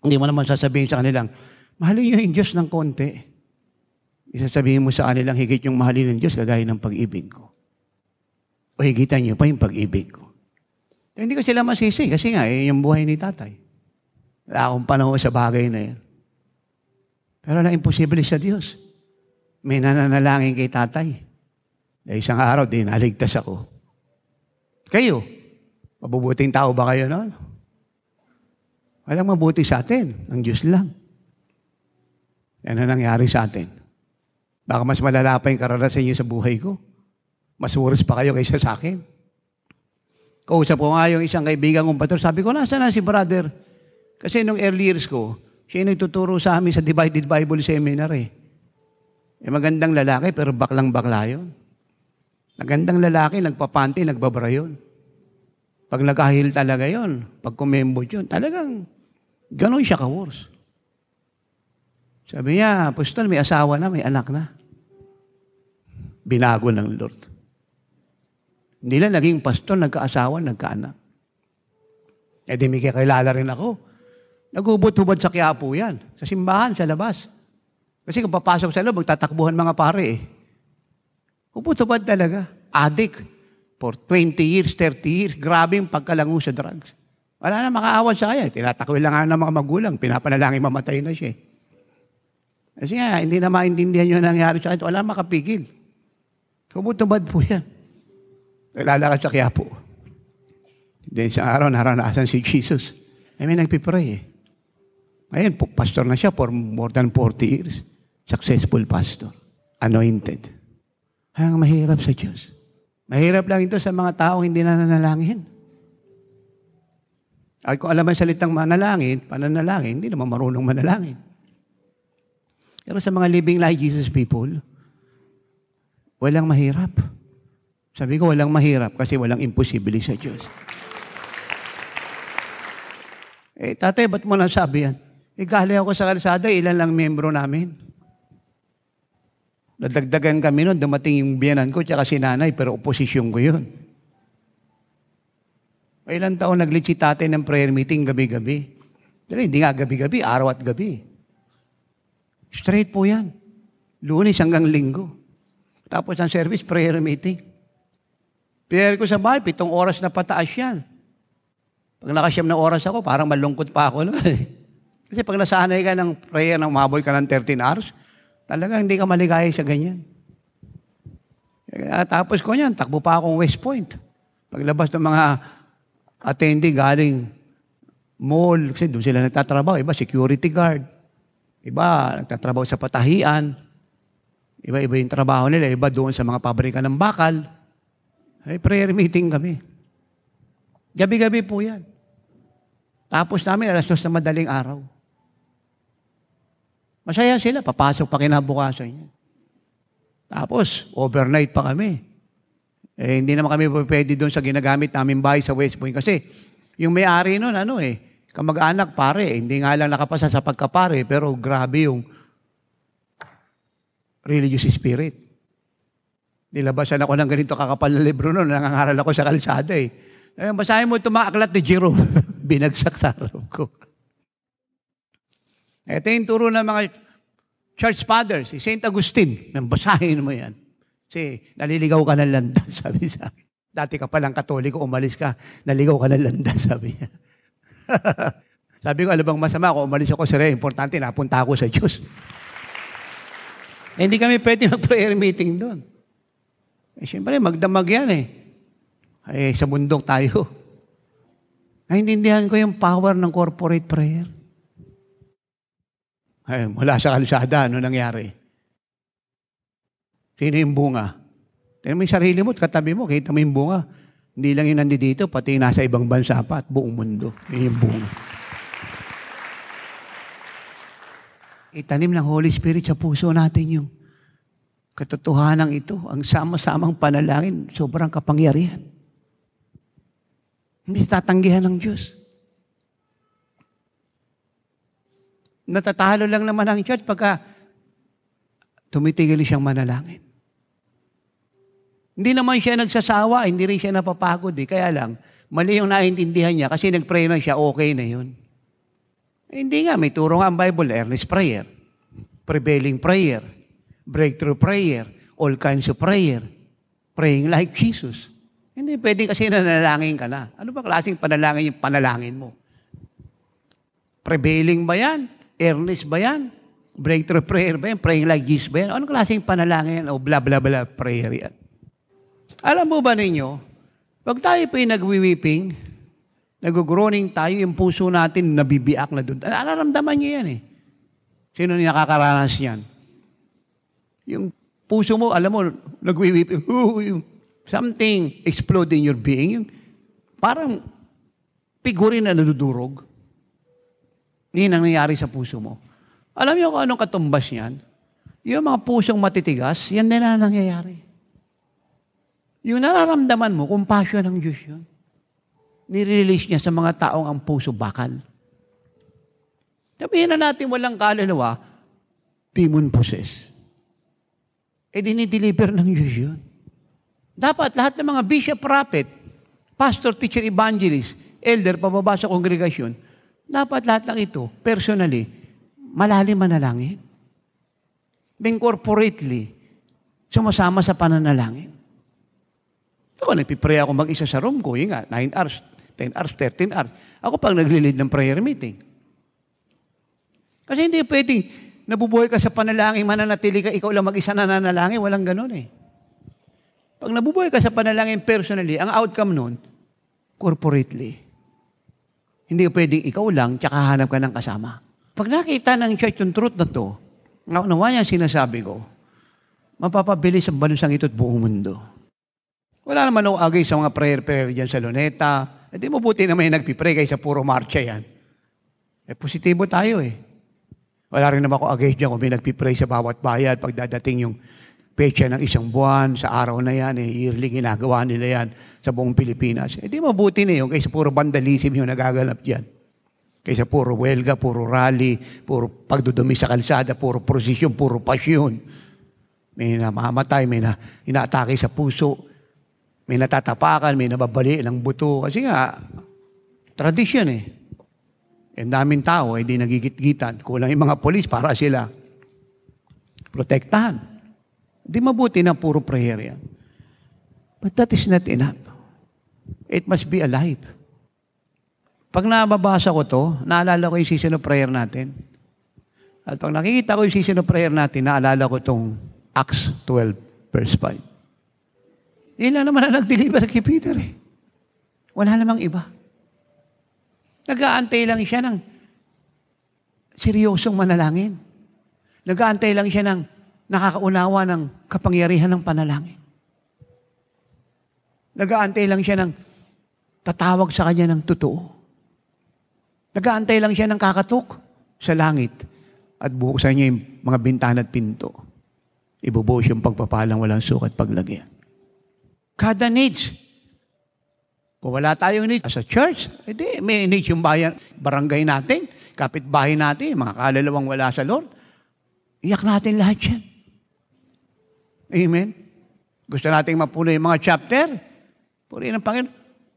hindi mo naman sasabihin sa kanilang, mahalin niyo yung Diyos ng konti. Isasabihin mo sa kanilang, higit yung mahalin ng Diyos kagaya ng pag-ibig ko. O higitan niyo pa yung pag-ibig ko. So, hindi ko sila masisi kasi nga, eh, yung buhay ni tatay. Wala akong panahon sa bagay na yan. Pero na imposible sa Diyos. May nananalangin kay tatay. Na isang araw din, naligtas ako. Kayo, mabubuting tao ba kayo noon? Walang mabuti sa atin. Ang Diyos lang. Yan ang nangyari sa atin. Baka mas malala pa yung karanasan niyo sa buhay ko. Mas worse pa kayo kaysa sa akin. Kausap ko nga yung isang kaibigan kong pastor. Sabi ko, nasa na si brother? Kasi nung early years ko, Siya nagtuturo sa amin sa Divided Bible Seminar eh. Eh magandang lalaki pero baklang-bakla yun. Magandang lalaki, nagpapante, nagbabara yun. Pag nagahil talaga yun, pag kumembot yun, talagang gano'n siya ka-worse. Sabi niya, Apostol, may asawa na, may anak na. Binago ng Lord. Hindi lang naging pastor, nagka-asawa, nagka-anak. Eh di may kakilala rin ako. Nagubot-hubad sa Quiapo yan. Sa simbahan, sa labas. Kasi kung papasok sa loob, magtatakbuhan mga pare eh. Hubot-hubad talaga. Adik. For 20 years, 30 years, grabing pagkalango sa drugs. Wala na makaawad sa kaya. Tinatakwil lang ng mga magulang. Pinapanalangin mamatay na siya. Kasi nga, hindi na maintindihan yung nangyari sa kanya. Wala makapigil. Tumutubad po yan. Lalakad sa Quiapo. Then sa araw, naranasan si Jesus. I mean, nagpipray eh. Ngayon, pastor na siya for more than 40 years. Successful pastor. Anointed. Ang mahirap sa Diyos. Mahirap lang ito sa mga taong hindi na nanalangin. At kung alam ang salitang manalangin, pananalangin, hindi naman marunong manalangin. Pero sa mga living like Jesus people, walang mahirap. Sabi ko, walang mahirap kasi walang imposible sa Diyos. Eh, tatay, ba't mo nasabi yan? Eh, galing ako sa kalsada, ilan lang miyembro namin. Nadagdagan kami nun, dumating yung biyanan ko, tsaka si nanay, pero oposisyon ko yun. May ilang taon naglit si tatay ng prayer meeting gabi-gabi. Dali, hindi nga gabi-gabi, araw at gabi. Straight po yan. Lunes hanggang Linggo. Tapos ang service, prayer meeting. Prayer ko sa bahay, 7 oras na pataas yan. Pag nakasyam na oras ako, parang malungkot pa ako. No? Kasi pag nasanay ka ng prayer, nang maboy ka ng 13 hours, talaga hindi ka maligaya sa ganyan. At tapos ko yan, takbo pa akong West Point. Paglabas ng mga attending, galing mall, kasi doon sila nagtatrabaho. Iba, security guard. Iba, nagtatrabaho sa patahian. Iba-iba yung trabaho nila. Iba doon sa mga pabrika ng bakal. Ay, prayer meeting kami. Gabi-gabi po yan. Tapos namin, 2:00 na madaling araw. Masaya sila. Papasok pa kinabukasan niya. Tapos, overnight pa kami. Eh, hindi naman kami pwede doon sa ginagamit namin bahay sa West Point. Kasi, yung may-ari nun, ano eh, kamag-anak pare, hindi nga lang nakapasa sa pagkapare, pero grabe yung religious spirit. Nilabasan ako ng ganito kakapal na libro nun, nangangaral ako sa kalsada eh. Basahin mo itong mga aklat ni Jerome. Binagsak sa harap ko. Ito yung turo ng mga church fathers, si St. Augustine. Basahin mo yan. Kasi naliligaw ka ng landas, sabi sa akin. Dati ka palang Katoliko, umalis ka, naligaw ka ng landas, sabi niya. Sabi ko, alam bang masama ako, umalis ako, sir, importante, napunta ako sa Diyos. Eh, hindi kami pwede mag-prayer meeting doon. Eh, siyempre, magdamag yan eh. Ay, sa bundok tayo. Naintindihan ko yung power ng corporate prayer. Ay, mula sa kalsada, ano nangyari? Sino yung bunga? Tignan mo yung sarili mo, katabi mo, kita mo yung bunga. Hindi lang yung nandito, pati yung nasa ibang bansa pa at buong mundo. Yun yung bunga. Itanim ng Holy Spirit sa puso natin yung katotohanan ito. Ang sama-samang panalangin, sobrang kapangyarihan. Hindi tatanggihan ng Diyos. Natatalo lang naman ang Diyos pagka tumitigil siyang manalangin. Hindi naman siya nagsasawa, hindi rin siya napapagod. Eh. Kaya lang, mali yung naiintindihan niya kasi nag-pray na siya, okay na yun. Eh, hindi nga, may turo nga ang Bible, earnest prayer, prevailing prayer, breakthrough prayer, all kinds of prayer, praying like Jesus. Hindi, pwede kasi nanalangin ka na. Ano ba klaseng panalangin yung panalangin mo? Prevailing ba yan? Earnest ba yan? Breakthrough prayer ba yan? Praying like Jesus ba yan? Anong klaseng panalangin o bla bla bla prayer yan? Alam mo ba ninyo, pag tayo po yung nagwiweeping, nagugroaning tayo, yung puso natin nabibiak na doon. Nararamdaman niyo yan eh. Sino niya nakakaranas niyan? Yung puso mo, alam mo, nagwiweeping, something explode in your being, yung parang pigurin na nadudurog. Yun ang nangyari sa puso mo. Alam niyo kung anong katumbas niyan? Yung mga pusong matitigas, yan na nangyayari. Yung nararamdaman mo, compassion ng Diyos yun. Nirelease niya sa mga taong ang puso bakal. Sabihin na natin walang kaluluwa, demon possess. E dinideliver ng Diyos yun. Dapat lahat ng mga bishop, prophet, pastor, teacher, evangelist, elder, pababa sa kongregasyon, dapat lahat ng ito, personally, malalim manalangin. Then corporately, sumasama sa pananalangin. Ako, nagpipray ako mag-isa sa room ko. Yung nga, 9 hours, 10 hours, 13 hours. Ako pang nagli-lead ng prayer meeting. Kasi hindi pwedeng nabubuhay ka sa panalangin, mananatili ka, ikaw lang mag-isa nananalangin. Walang ganun eh. Pag nabubuhay ka sa panalangin personally, ang outcome nun, corporately. Hindi pwedeng ikaw lang, tsaka hanap ka ng kasama. Pag nakita ng church yung truth na to, naunawa niya sinasabi ko, mapapabilis ang bansang ito at buong mundo. Wala naman ako agay sa mga prayer dyan sa Luneta. E di mabuti na may nagpipray kaysa puro marcha yan. E positibo tayo eh. Wala rin naman ako agay dyan kung may nagpipray sa bawat bayan pag dadating yung pecha ng isang buwan, sa araw na yan, eh, yearly ginagawa nila yan sa buong Pilipinas. E di mabuti na yun kaysa puro vandalism yung nagaganap dyan. Kaysa puro welga, puro rally, puro pagdudumi sa kalsada, puro prosesyon, puro pasyon. May namamatay, may na inaatake sa puso, may natatapakan, may nababali ng buto. Kasi nga, tradisyon eh. Ang daming tao, hindi nagigit-gitan. Kulang yung mga polis para sila protektahan. Hindi mabuti na puro prayer yan. But that is not enough. It must be alive. Pag nababasa ko to, naalala ko yung season of prayer natin. At pag nakikita ko yung season of prayer natin, naalala ko itong Acts 12, verse 5. Yun lang naman na nag-deliver kay Peter eh. Wala namang iba. Nag-aantay lang siya ng seryosong manalangin. Nag-aantay lang siya ng nakakaunawa ng kapangyarihan ng panalangin. Nag-aantay lang siya ng tatawag sa kanya ng totoo. Nag-aantay lang siya ng kakatok sa langit at buksan niya yung mga bintana at pinto. Ibubuhos yung pagpapalang walang sukat paglagyan. Kada needs. Kung wala tayong needs as a church, edi may needs yung bayan, barangay natin, kapitbahay natin, mga kalilawang wala sa Lord. Iyak natin lahat yan. Amen? Gusto natin mapuno yung mga chapter? Purihin ang Panginoon.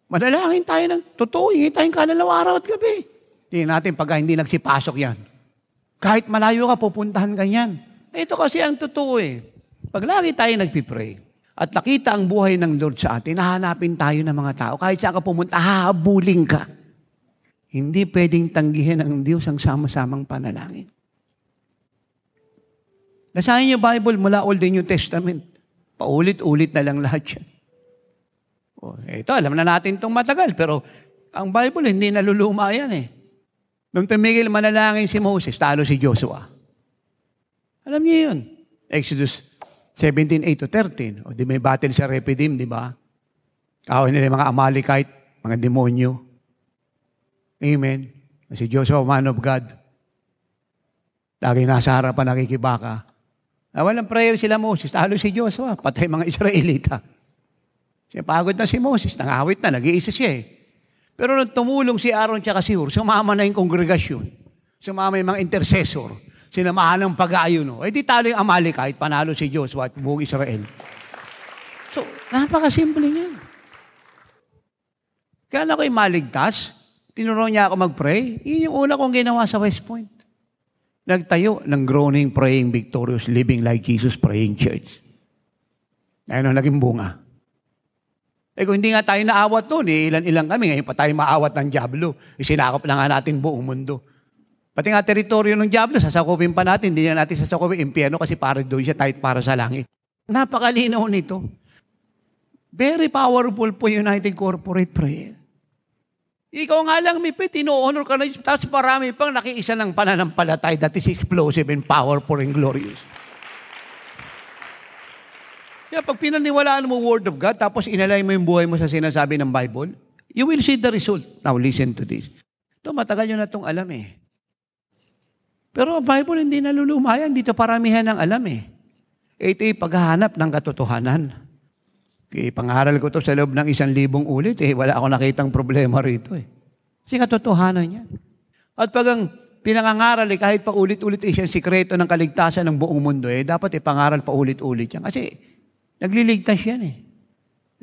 Manalangin tayo ng totoo, hingin tayong kalalawa araw at gabi. Tingnan natin pagka hindi nagsipasok yan. Kahit malayo ka, pupuntahan ka yan. Ito kasi ang totoo eh. Pag lagi tayo nagpipray at nakita ang buhay ng Lord sa atin, nahanapin tayo ng mga tao. Kahit saan ka pumunta, hahabuling ka. Hindi pwedeng tanggihin ng Diyos ang sama-samang panalangin. Basahin niyo Bible mula Old and New Testament. Paulit-ulit na lang lahat yan. Oh, ito, alam na natin itong matagal, pero ang Bible hindi naluluma yan eh. Nung tumigil manalangin si Moses, talo si Joshua. Alam niyo yun. Exodus 17:8-13. O di may battle sa Repidim, di ba? Kaaway nila mga Amalekite, mga demonyo. Amen. Si Joshua, man of God. Lagi nasa harapan nakikibaka. Walang prayer sila Moses, talo si Joshua, patay mga Israelita. Siya pagod na si Moses, nangawit na, nag-iisa siya eh. Pero nung tumulong si Aaron tsaka si Hur, sumama na yung kongregasyon. Sumama yung mga intercessor. Sinamahan ng pag-aayon. No? Eh di talo yung Amalekite, panalo si Joshua at buong Israel. So, napakasimple niyan. Kaya na ako'y maligtas, tinuro niya ako mag-pray, yun yung una kong ginawa sa West Point. Nagtayo ng groaning, praying, victorious, living like Jesus, praying church. Ayun ang naging bunga. Eh kung hindi nga tayo naawat noon, eh, ilan-ilan kami, ngayon pa tayo maawat ng Diablo. Isinakop na nga natin buong mundo. Pati nga teritoryo ng Diablo, sasakupin pa natin, hindi na natin sasakupin impyerno kasi para doon siya tayo para sa langit. Napakalinaw nito. Very powerful po United Corporate Prayer. Ikaw nga lang, mipit, ino-honor ka na yun, tapos marami pang nakiisa ng pananampalatay that is explosive and powerful and glorious. Kaya pag pinaniwalaan mo Word of God, tapos inalay mo yung buhay mo sa sinasabi ng Bible, you will see the result. Now, listen to this. Ito, matagal nyo na itong alam eh. Pero Bible hindi naluluma yan. Dito paramihan ng alam eh. Ito ay paghahanap ng katotohanan. Okay, pangaral ko to sa loob ng 1,000 ulit eh. Wala ako nakitang problema rito eh. Kasi katotohanan yan. At pag ang pinangangaral eh, kahit paulit-ulit eh, siyang sikreto ng kaligtasan ng buong mundo eh, dapat ipangaral paulit-ulit yan. Kasi nagliligtas yan eh.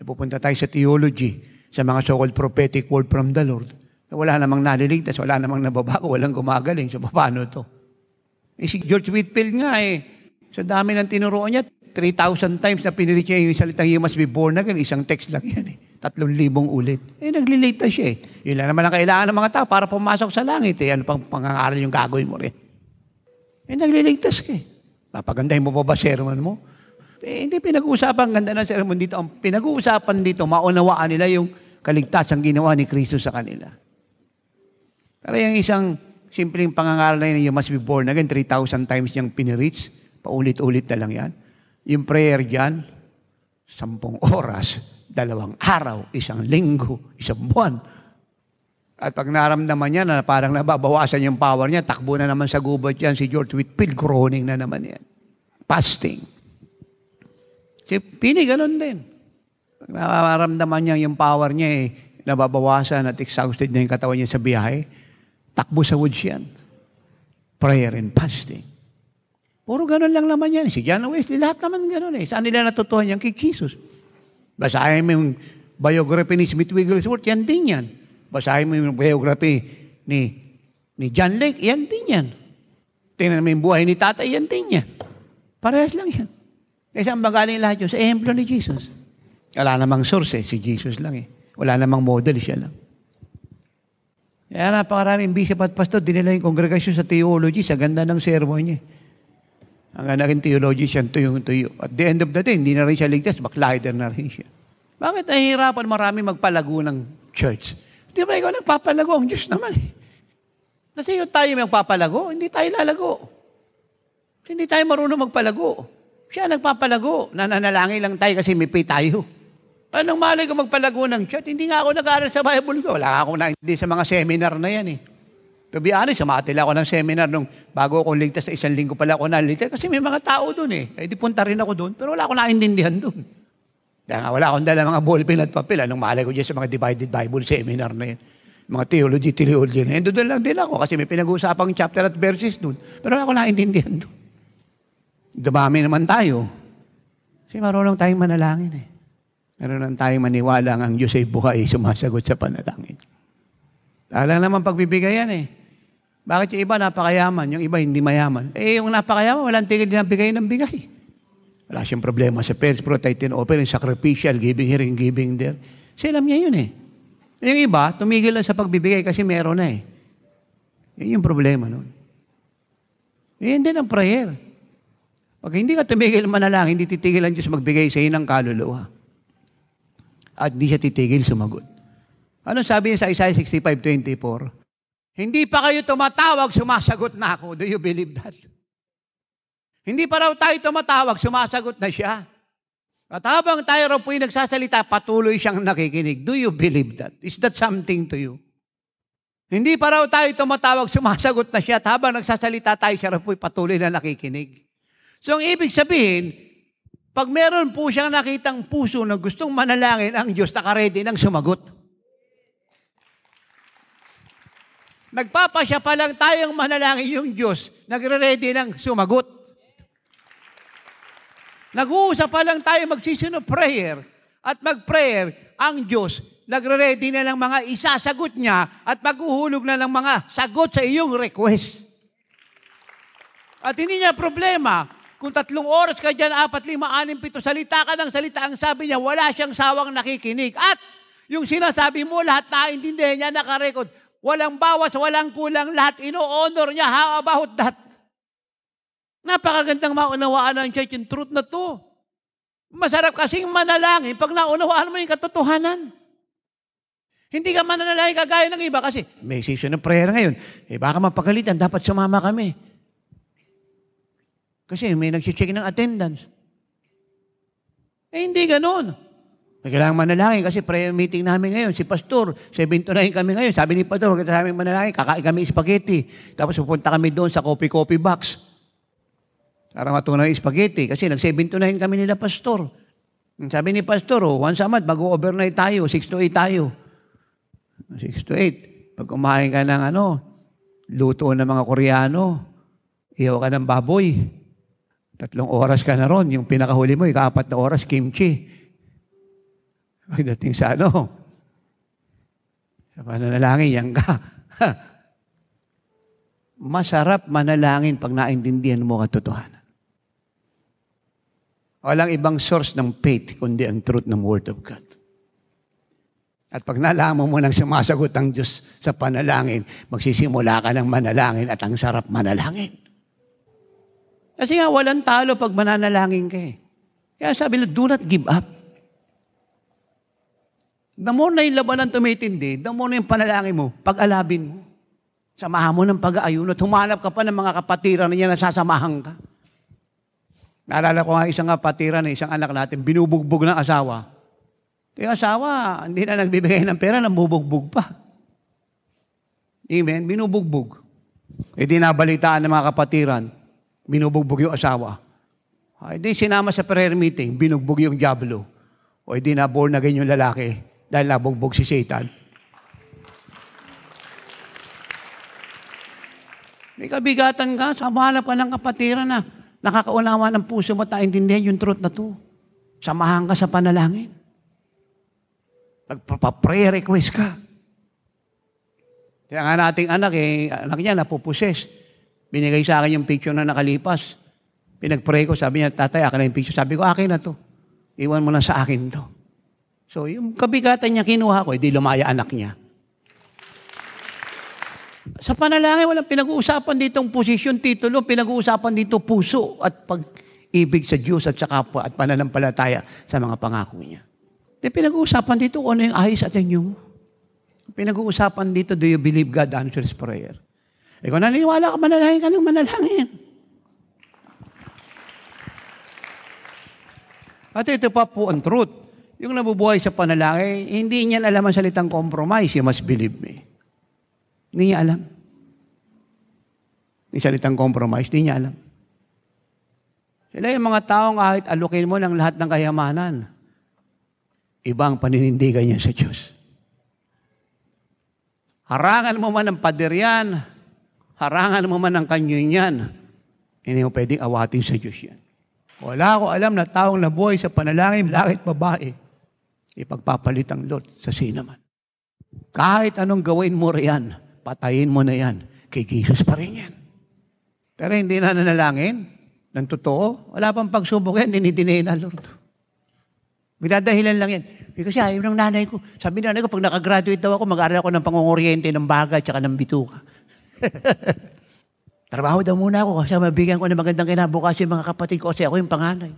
Pupunta tayo sa theology, sa mga so-called prophetic word from the Lord. Wala namang naliligtas, wala namang nababago, walang gumagaling. So paano to? Eh, si George Whitfield nga eh, sa dami ng tinuruan niya, 3,000 times na pinilit niya yung salitang you must be born again, isang text lang yan eh. 3,000 ulit. Eh, naglilate siya eh. Yun lang naman ang kailangan ng mga tao para pumasok sa langit eh. Ano pang pangangaral yung gagawin mo rin? Eh, nagliligtas ka eh. Papagandahin mo ba sermon mo? Eh, hindi pinag-uusapan. Ganda ng sermon dito. Ang pinag-uusapan dito, maunawaan nila yung kaligtasang ginawa ni Kristo sa kanila. Pero yung isang simpleng pangangaral na yun, you must be born again, 3,000 times niyang pinirits. Paulit-ulit na lang yan. Yung prayer dyan, 10 oras, 2 araw, 1 linggo, 1 buwan. At pag naramdaman niya na parang nababawasan yung power niya, takbo na naman sa gubat yan si George Whitfield, groaning na naman yan. Fasting. Si Pini, ganun din. Pag naramdaman niya yung power niya, eh, nababawasan at exhausted na yung katawan niya sa biyahe, takbo sa woods yan. Prayer and fasting. Puro ganun lang naman yan. Si John Wesley, lahat naman ganun eh. Saan nila natutuhan yan? Kay Jesus. Basahin mo yung biography ni Smith Wigglesworth, yan din yan. Basahin mo yung biography ni John Lake, yan din yan. Tingnan mo yung buhay ni tatay, yan din yan. Parehas lang yan. Kasi ang magaling lahat yun, sa ehemplo ni Jesus. Wala namang source eh, si Jesus lang eh. Wala namang model, siya lang. Kaya napakaraming bishop at pastor, dinila yung congregation sa theology, sa ganda ng sermon niya. Ang anaking theology siya, tuyong-tuyo. At the end of the day, hindi na rin siya ligtas, backlider na rin siya. Bakit nahihirapan maraming magpalago ng church? Di ba ikaw nagpapalago? Ang Diyos naman eh. Kasi yung tayo may magpapalago, hindi tayo lalago. Kasi hindi tayo marunong magpalago. Siya nagpapalago, nananalangin lang tayo kasi may pay tayo. Anong malay ko magpalago ng church? Hindi nga ako nag-aaral sa Bible ko. Wala akong naintindi sa mga seminar na yan eh. To be honest, sumatila ako ng seminar nung bago ako ligtas sa 1 linggo pala ako naligtas kasi may mga tao doon eh. Eh di punta rin ako doon pero wala akong naintindihan doon. Kaya nga wala akong dala mga ballpen at papel. Anong malay ko dyan sa mga divided Bible seminar na yan. Mga theology na yan. Doon lang din ako kasi may pinag-uusapang chapter at verses doon. Pero wala akong naintindihan doon. Dumami naman tayo. Kasi marunong tayong manalangin eh. Meron lang tayong maniwala ang Diyos ay buhay, sumasagot sa panalangin. Alam naman pagbibigay yan eh. Bakit yung iba napakayaman, yung iba hindi mayaman? Eh yung napakayaman, walang tigil din ang bigay ng bigay. Wala siyang problema sa pairs, protect and open, sacrificial, giving here and giving there. Silam niya yun eh. Yung iba, tumigil lang sa pagbibigay kasi meron na eh. Yun yung problema nun. Yun din ang prayer. Pag hindi ka tumigil manalangin, hindi titigil ang Diyos magbigay sa inang kaluluwa. At di siya titigil sumagot. Anong sabi niya sa Isaiah 65:24? Hindi pa kayo tumatawag, sumasagot na ako. Do you believe that? Hindi pa raw tayo tumatawag, sumasagot na siya. At habang tayo raw po'y nagsasalita, patuloy siyang nakikinig. Do you believe that? Is that something to you? Hindi pa raw tayo tumatawag, sumasagot na siya. At habang nagsasalita tayo, siya raw po'y patuloy na nakikinig. So ang ibig sabihin, pag meron po siyang nakitang puso na gustong manalangin, ang Diyos nakaredy ng sumagot. Nagpapasya pa lang tayong manalangin yung Diyos, nagre-ready ng sumagot. Nag-uusap pa lang tayo magsisin ng prayer at mag-prayer, ang Diyos nagre-ready na ng mga isasagot niya at maghuhulog na ng mga sagot sa iyong request. At hindi niya problema. Kung 3 oras ka dyan, 4, 5, 6, 7 salita ka ng salita, ang sabi niya, wala siyang sawang nakikinig. At yung sinasabi mo, lahat naintindihan niya, nakarecord. Walang bawas, walang kulang, lahat ino-honor niya. How about that? Napakagandang maunawaan ng church yung truth na to. Masarap kasing manalangin pag naunawaan mo yung katotohanan. Hindi ka mananalangin kagaya ng iba kasi may session ng prayer ngayon. Eh baka mapagalitan, dapat sumama kami. Kasi may nag-check ng attendance. Eh, hindi ganun. May kailangan manalangin kasi prayer meeting namin ngayon. Si Pastor, 7:09 kami ngayon. Sabi ni Pastor, huwag kita namin manalangin, kakain kami spaghetti. Tapos pupunta kami doon sa coffee box. Para matunaw yung spaghetti. Kasi nag-7:09 kami nila, Pastor. Sabi ni Pastor, oh, once a month, mag-overnight tayo. 6 to 8 tayo. 6 to 8. Pag kumain ka ng ano, luto ng mga Koreano, ihaw ka ng baboy. 3 oras ka na ron. Yung pinakahuli mo, ika-4 na oras, kimchi. Pagdating sa ano, mananalangin, yan ka. Masarap manalangin pag naintindihan mo katotohanan. Walang ibang source ng faith kundi ang truth ng Word of God. At pag nalaman mo nang sumasagot ang Diyos sa panalangin, magsisimula ka ng manalangin at ang sarap manalangin. Kasi nga, walang talo pag mananalangin ka eh. Kaya sabi do not give up. The more na yung labanan tumitindi, the more na yung panalangin mo, pag-alabin mo. Samahan mo ng pag-aayuno at humanap ka pa ng mga kapatiran na niya nasasamahan ka. Naalala ko nga isang kapatiran na isang anak natin, binubugbog ng asawa. Yung asawa, hindi na nagbibigay ng pera, nambubugbog pa. Amen? Binubugbog. E di nabalitaan ng mga kapatiran, binubugbog yung asawa. E di sinama sa prayer meeting, binugbog yung diablo. O e di naborn na ganyan yung lalaki. Dahil nabugbog si Satan. May kabigatan ka, samahan ka ng kapatiran na nakakaunawa ng puso mo at naintindihan yung truth na to. Samahan ka sa panalangin. Pag-prayer request ka. Kaya nga nating anak, anak niya napuposes. Binigay sa akin yung picture na nakalipas. Pinag-pray ko, sabi niya, tatay, akin na yung picture. Sabi ko, akin na to. Iwan mo na sa akin to. So, yung kabigatan niya kinuha ko, hindi lumaya anak niya. Sa panalangin, walang pinag-uusapan dito ang posisyon, titulo, pinag-uusapan dito puso at pag-ibig sa Diyos at sa kapwa at pananampalataya sa mga pangako niya. Di pinag-uusapan dito kung ano yung ayos at inyo. Pinag-uusapan dito, do you believe God answers prayer? Kung naniniwala ka, manalangin ka ng manalangin. At ito pa po ang truth. Yung nabubuhay sa panalangin, hindi niya alam ang salitang compromise. You must believe me. Hindi niya alam. Yung salitang compromise, hindi niya alam. Sila yung mga taong kahit alukin mo ng lahat ng kayamanan, ibang paninindigan niya sa Diyos. Harangan mo man ang pader yan, harangan mo man ang kanyon yan, hindi mo pwedeng awatin sa Diyos yan. Wala ko alam na taong nabuhay sa panalangin, lakit babae. Ipagpapalit ang Lord sa sinaman. Kahit anong gawin mo riyan, patayin mo na yan. Kay Jesus pa rin yan. Pero hindi na nanalangin ng totoo. Wala pang pagsubok yan, dinidinayin na Lord. Binadahilan lang yan. Kasi ayaw ng nanay ko. Sabi ng nanay ko, pag nakagraduate daw ako, mag-aaral ako ng pangunguryente, ng baga, tsaka ng bituka. Trabaho daw muna ako kasi mabigyan ko ng magandang kinabukasan yung mga kapatid ko kasi ako yung panganay.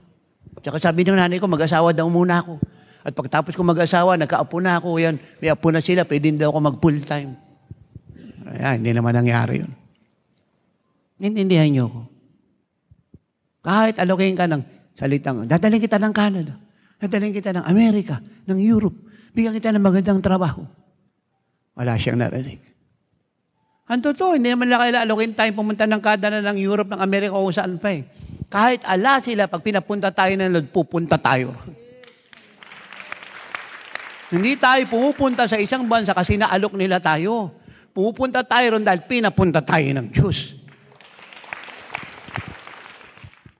Tsaka sabi ng nanay ko, mag-asawa daw muna ako. At pagtapos ko mag-asawa, nagka-apo na ako. Yan, may apo na sila, pwede daw ako mag-full time. Ayan, hindi naman nangyari yun. Nintindihan niyo ako. Kahit alokin ka ng salitang, dadaling kita ng Canada, dadaling kita ng Amerika, ng Europe, bigyan kita ng magandang trabaho. Wala siyang narinig. Ang totoo, hindi naman nila kailalukin tayo pumunta ng Canada, ng Europe, ng Amerika o saan pa eh. Kahit ala sila, pag pinapunta tayo ng Lord, pupunta tayo. Hindi tayo pumupunta sa isang bansa kasi naalok nila tayo. Pupunta tayo ron dahil pinapunta tayo ng Diyos.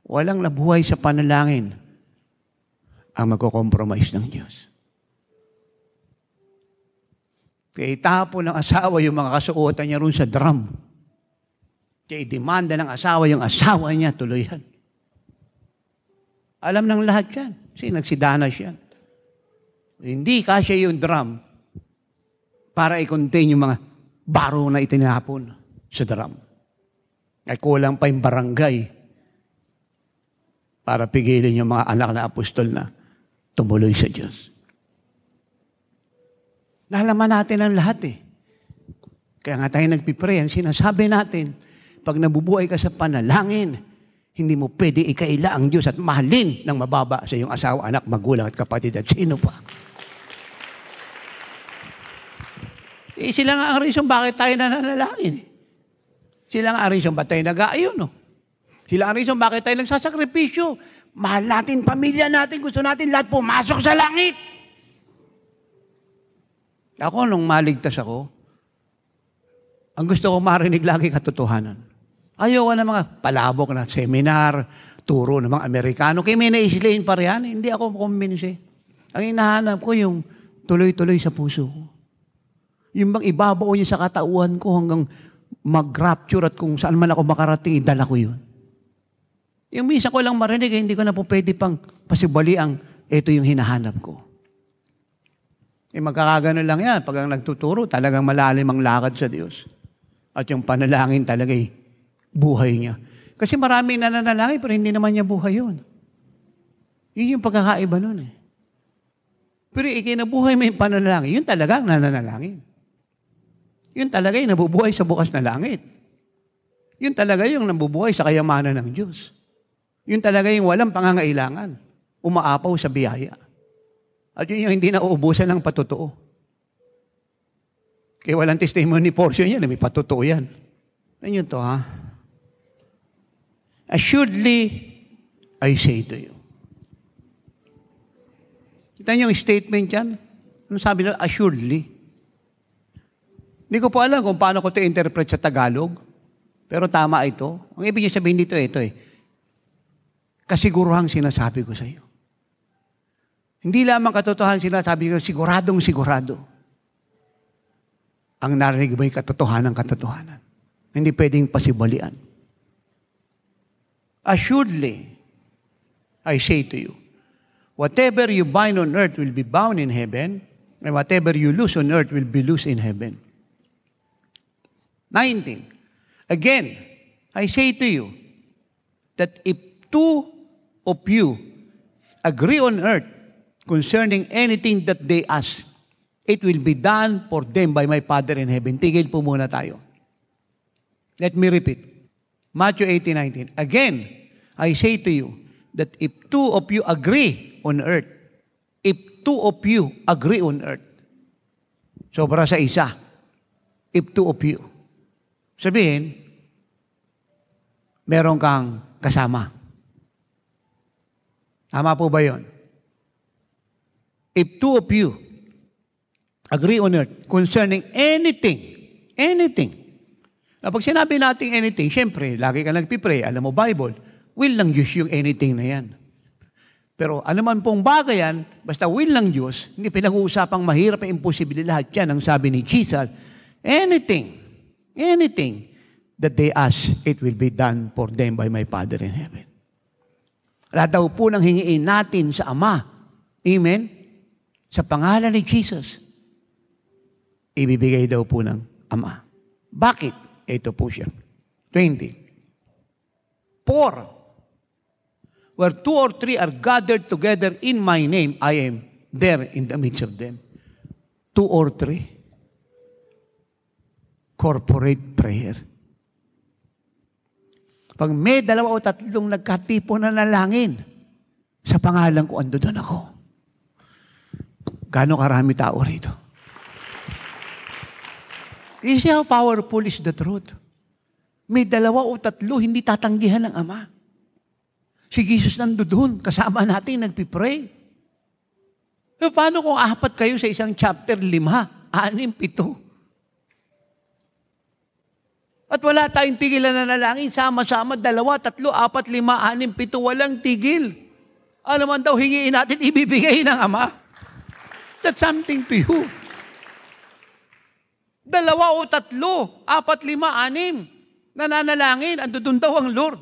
Walang nabuhay sa panalangin ang magko-compromise ng Diyos. Kaya itapon ng asawa yung mga kasuotan niya roon sa drum. Kaya idemanda ng asawa yung asawa niya, tuloy yan. Alam ng lahat yan. Kasi nagsidanas yan. Hindi kasi yung drum para i-contain yung mga baro na itinapon sa drum. At kulang pa yung barangay para pigilin yung mga anak na apostol na tumuloy sa Diyos. Nalaman natin ang lahat eh. Kaya nga tayo nagpipray. Ang sinasabi natin, pag nabubuhay ka sa panalangin, Hindi mo pwede ikaila ang Diyos at mahalin ng mababa sa iyong asawa, anak, magulang at kapatid at sino pa. Eh, sila nga ang reason bakit tayo nananalangin. Sila nga ang reason bakit tayo nag-aayon. No? Sila ang reason bakit tayo nagsasakripisyo. Mahal natin, pamilya natin, gusto natin lahat pumasok sa langit. Ako, nung maligtas ako, ang gusto ko marinig lagi katotohanan. Ayaw ka ng mga palabok na seminar, turo ng mga Amerikano. Kaya may naisilain pa riyan. Hindi ako kumbinse. Ang hinahanap ko yung tuloy-tuloy sa puso ko. Yung bang ibabaw niya sa katauhan ko hanggang mag-rapture at kung saan man ako makarating, idala ko yun. Yung misa ko lang marinig, eh, hindi ko na po pwede pang pasibali ang ito yung hinahanap ko. Eh magkakagano lang yan. Pag ang nagtuturo, talagang malalim ang lakad sa Diyos. At yung panalangin talaga eh, buhay niya. Kasi marami nananalangin pero hindi naman niya buhay yun. Yun yung pagkakaiba nun eh. Pero ikinabuhay may pananalangin. Yun talaga ang nananalangin. Yun talaga yung nabubuhay sa bukas na langit. Yun talaga yung nabubuhay sa kayamanan ng Diyos. Yun talaga yung walang pangangailangan. Umaapaw sa biyaya. At yun yung hindi nauubusan ng patotoo. Kaya walang testimony portion yan. May patotoo yan. Ano yun to ha? Assuredly, I say to you. Kita niyo yung statement yan? Ano sabi na? Assuredly. Hindi ko po alam kung paano ko ito interpret sa Tagalog. Pero tama ito. Ang ibig niya sabihin dito, ito eh. Kasiguruhang sinasabi ko sa iyo. Hindi lamang katotohan sinasabi ko, siguradong sigurado. Ang narinig mo'y katotohanan, katotohanan. Hindi pwedeng pasibalian. Assuredly, I say to you, whatever you bind on earth will be bound in heaven, and whatever you loose on earth will be loose in heaven. 19. Again, I say to you, that if two of you agree on earth concerning anything that they ask, it will be done for them by my Father in heaven. Tigil po muna tayo. Let me repeat. Matthew 18:19. Again, I say to you that if two of you agree on earth, if two of you agree on earth, sobra sa isa, if two of you. Sabihin, meron kang kasama. Tama po ba yun? If two of you agree on earth concerning anything, na pag sinabi natin anything, syempre, lagi ka nagpipray, alam mo Bible, will ng Diyos yung anything na yan. Pero anuman pong bagay yan, basta will ng Diyos, hindi pinag-uusapang mahirap, imposible lahat yan, ang sabi ni Jesus, anything that they ask, it will be done for them by my Father in heaven. Lahat daw po nang hingiin natin sa Ama, amen, sa pangalan ni Jesus, ibibigay daw po ng Ama. Bakit? Ito po siya. 20. For, where two or three are gathered together in my name, I am there in the midst of them. Two or three. Corporate prayer. Pag may dalawa o tatlong nagkatipo na nalangin, sa pangalan ko, ando doon ako. Gano'ng karami tao rito? You see how powerful is the truth. May dalawa o tatlo, hindi tatanggihan ng Ama. Si Jesus nandoon, kasama natin, nagpipray. So, paano kung apat kayo sa isang chapter, 5, 6, 7? At wala tayong tigilan na nalangin, sama-sama, 2, 3, 4, 5, 6, 7, walang tigil. Alam man daw, hingiin natin, ibibigay ng Ama. That's something to you. 2 o 3, 4, 5, 6, nananalangin, ando doon daw ang Lord.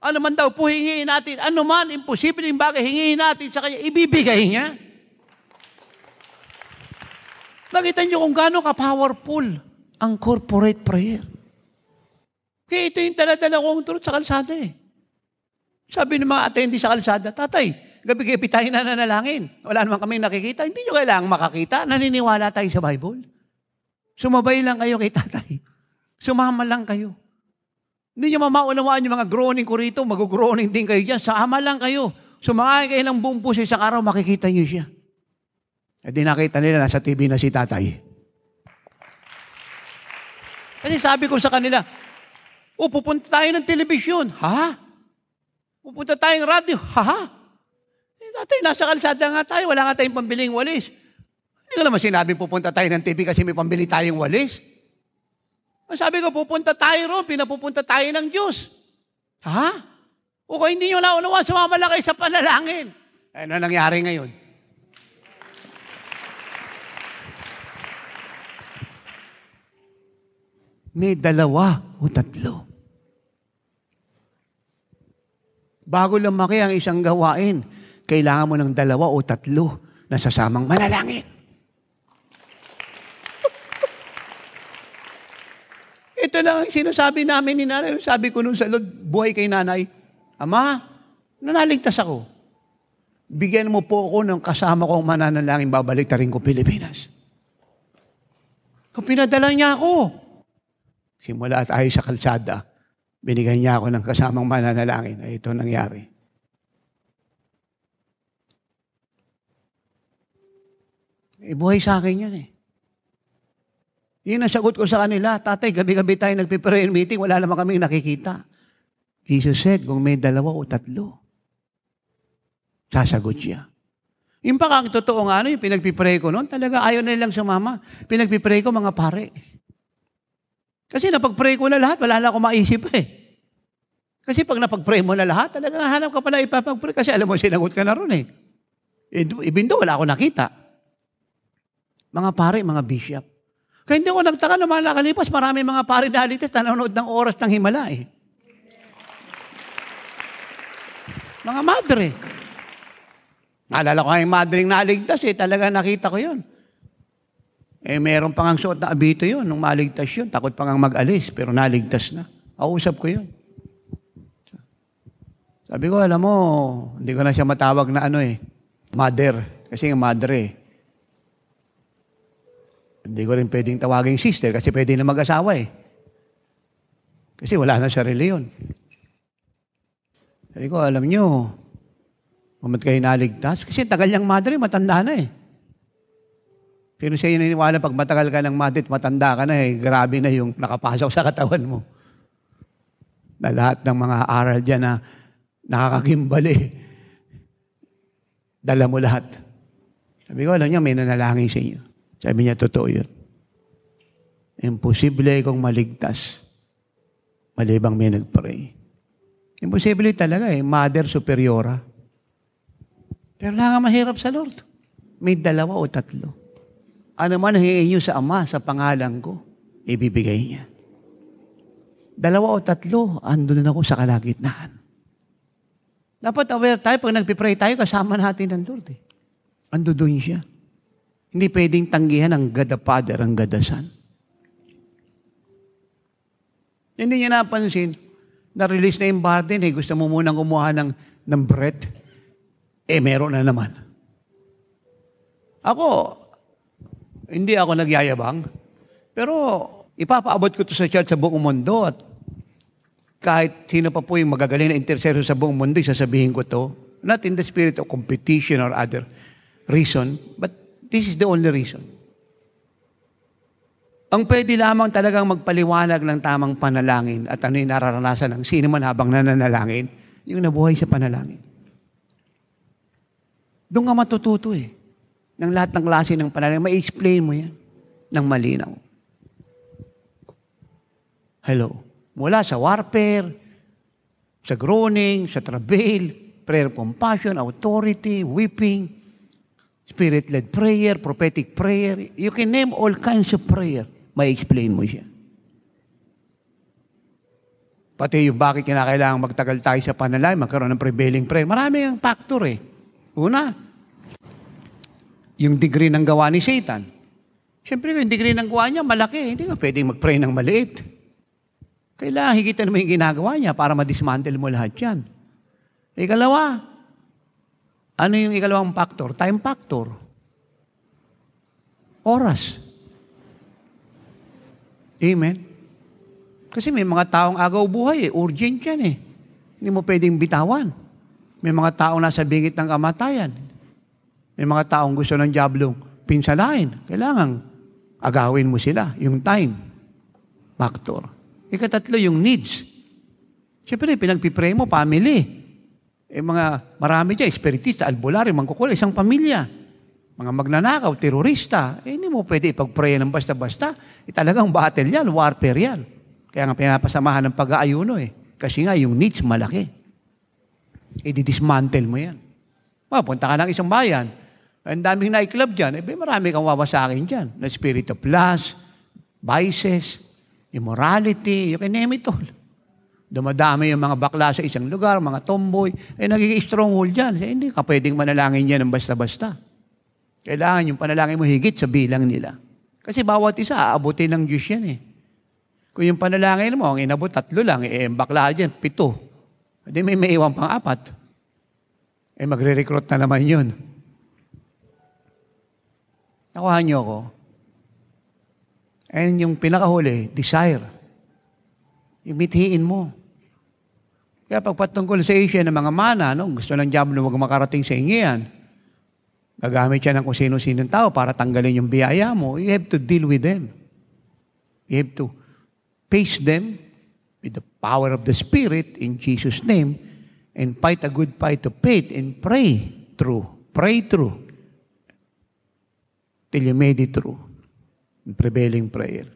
Ano man daw po hingiin natin, ano man, imposible yung bagay, hingiin natin sa Kanya, ibibigay niya. Nakita niyo kung gaano ka-powerful ang corporate prayer. Kaya ito yung taladala kong turut sa kalsada eh. Sabi ng mga attendee sa kalsada, Tatay, gabi-gabi tayo nananalangin. Wala naman kami nakikita, hindi niyo kailangang makakita, naniniwala tayo sa Bible. Sumabay lang kayo kay Tatay. Sumama lang kayo. Hindi nyo mamaunawaan yung mga groaning ko rito, mag-groaning din kayo dyan. Sama lang kayo. Sumakay kayo ng buong puso, isang araw makikita nyo siya. At di nakita nila, nasa TV na si tatay. Kasi sabi ko sa kanila, o pupunta tayo ng telebisyon, ha? Pupunta tayong radio, ha? Eh, tatay, nasa kalsada nga tayo, wala nga tayong pambiling walis. Hindi ko naman sinabi pupunta tayo ng TV kasi may pambili tayong walis. Sabi ko, pupunta tayo ron, pinapupunta tayo ng Diyos. Ha? O kung hindi nyo naunawa, sumamala kayo sa panalangin. Ano nangyari ngayon? May dalawa o tatlo. Bago lumaki ang isang gawain, kailangan mo ng dalawa o tatlo na sasamang manalangin. Ito lang ang sinasabi namin ni nanay. Sabi ko noon sa Lord, buhay kay nanay, Ama, nanaligtas ako. Bigyan mo po ako ng kasama kong mananalangin, babalik na rin ko Pilipinas. Kung pinadala niya ako, simula at ayos sa kalsada, binigay niya ako ng kasamang mananalangin. Ay, ito nangyari. Eh, buhay sa akin yan eh. Yun ang sagot ko sa kanila, Tatay, gabi-gabi tayo nagpiprayer meeting, wala naman kaming nakikita. Jesus said, kung may dalawa o tatlo, sasagot siya. Yung pa ang totoo nga, yung pinagpipray ko noon, talaga ayaw na nilang sumama. Pinagpipray ko mga pare. Kasi napagpray ko na lahat, wala na akong maisip eh. Kasi pag napagpray mo na lahat, talaga hanap ka pala ipapagpray kasi alam mo, sinagot ka na ron eh. Ibindo, wala akong nakita. Mga pare, mga bishop. Kaya hindi ko nagtaka na malakalipas, marami mga pare dalites, nanonood ng oras ng himala eh. Mga madre. Naalala ko nga yung madring naligtas eh, talaga nakita ko yun. Eh meron pang ang suot na abito yun, nung maligtas yun, takot pang ang mag-alis, pero naligtas na. Kausap ko yun. Sabi ko, alam mo, hindi ko na siya matawag na ano eh, mother, kasi yung madre eh. Hindi ko rin pwedeng tawagin sister kasi pwede na mag-asawa eh. Kasi wala na siya reliyon. Sabi ko, alam nyo, umat kayo naligtas. Kasi tagal niyang madre, matanda na eh. Pero sa'yo naniniwala pag matagal ka ng madre at matanda ka na eh, grabe na yung nakapasok sa katawan mo. Na lahat ng mga aral dyan na nakakagimbali, dala mo lahat. Sabi ko, alam nyo, may nanalangin sa inyo. Sabi niya, totoo yun. Imposible kong maligtas malibang may nagpray. Imposible talaga eh. Mother superiora. Pero lang mahirap sa Lord. May dalawa o tatlo. Ano man hingin niyo sa Ama sa pangalan ko, ibibigay niya. Dalawa o tatlo, andun na ako sa kalagitnaan. Dapat aware tayo pag nagpipray tayo, kasama natin ang Lord eh. Andun doon siya. Hindi pwedeng tanggihan ang God the Father, ang God the Son. Hindi niya napansin, na-release na yung burden, eh, gusto mo munang kumuha ng bread, eh meron na naman. Ako, hindi ako nagyayabang, pero ipapaabot ko to sa church sa buong mundo at kahit sino pa po yung magagaling na intercessor sa buong mundo, sasabihin ko to, not in the spirit of competition or other reason, but this is the only reason. Ang pwede lamang talagang magpaliwanag ng tamang panalangin at ano yung nararanasan ng sino man habang nananalangin, yung nabuhay sa panalangin. Doon ka matututo eh. Ng lahat ng klase ng panalangin, ma-explain mo yan ng malinaw. Hello. Mula sa warfare, sa groaning, sa travail, prayer compassion, authority, weeping, spirit-led prayer, prophetic prayer. You can name all kinds of prayer. May explain mo siya. Pati yung bakit kinakailangan magtagal tayo sa panalangin, magkaroon ng prevailing prayer. Marami ang factor eh. Una, yung degree ng gawa ni Satan. Siyempre yung degree ng gawa niya, malaki. Hindi ka pwedeng mag-pray ng maliit. Kailangan higitan mo yung ginagawa niya para madismantle mo lahat yan. Ikalawa, ano yung ikalawang factor? Time factor. Oras. Amen? Kasi may mga taong agaw buhay eh. Urgent yan eh. Hindi mo pwedeng bitawan. May mga taong nasa bingit ng kamatayan. May mga taong gusto ng diablong pinsalain. Kailangan agawin mo sila. Yung time factor. Ikatatlo, yung needs. Siyempre, pinagpipray mo, family. Eh, mga marami dyan, espiritista, albularyo, mangkukul, isang pamilya. Mga magnanakaw, terorista. Eh, hindi mo pwede ipagpray ng basta-basta. Eh, talagang battle yan, warfare yan. Kaya nga pinapasamahan ng pag-aayuno eh. Kasi nga yung needs malaki. Eh, didismantle mo yan. Punta ka ng isang bayan, ang daming nightclub dyan, eh, marami kang wawasakin dyan. Na spirit of lust, vices, immorality, you can name it all. Dumadami yung mga bakla sa isang lugar, mga tomboy, eh, nagiging stronghold dyan. Eh, hindi ka pwedeng manalangin yan ng basta-basta. Kailangan yung panalangin mo higit sa bilang nila. Kasi bawat isa, aabutin ng Diyos yan eh. Kung yung panalangin mo, ang inabot, 3 lang, eh, bakla dyan, 7. Hindi may maiwan pang 4. Eh, magre-recruit na naman yun. Nakuha niyo ako. And yung pinakahuli, desire. Yung mithiin mo. Kaya pagpatungkol sa Asia ng mga mana, no, gusto ng diablo huwag makarating sa inyo yan. Gagamit siya ng kung sino-sino ng tao para tanggalin yung biyaya mo. You have to deal with them. You have to face them with the power of the Spirit in Jesus' name and fight a good fight of faith and pray through. Pray through. Till you made it through. In prevailing prayer.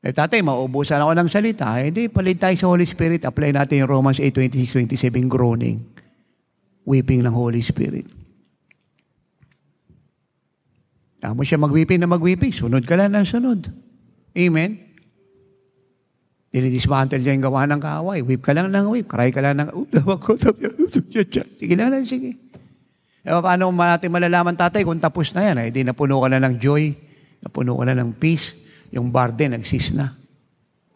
Eh, tatay, mauubusan ako ng salita. Eh, di, palit tayo sa Holy Spirit. Apply natin yung Romans 8:26-27, groaning. Weeping ng Holy Spirit. Tama siya magweeping na magweeping. Sunod ka lang ng sunod. Amen? Dinidismantle siya yung gawa ng kaaway. Weep ka lang ng weep. Cry ka lang ng, sige lang lang, sige. E paano natin malalaman, tatay, kung tapos na yan? Eh, di napuno ka na ng joy, napuno ka na ng peace. Yung burden, nagsis na.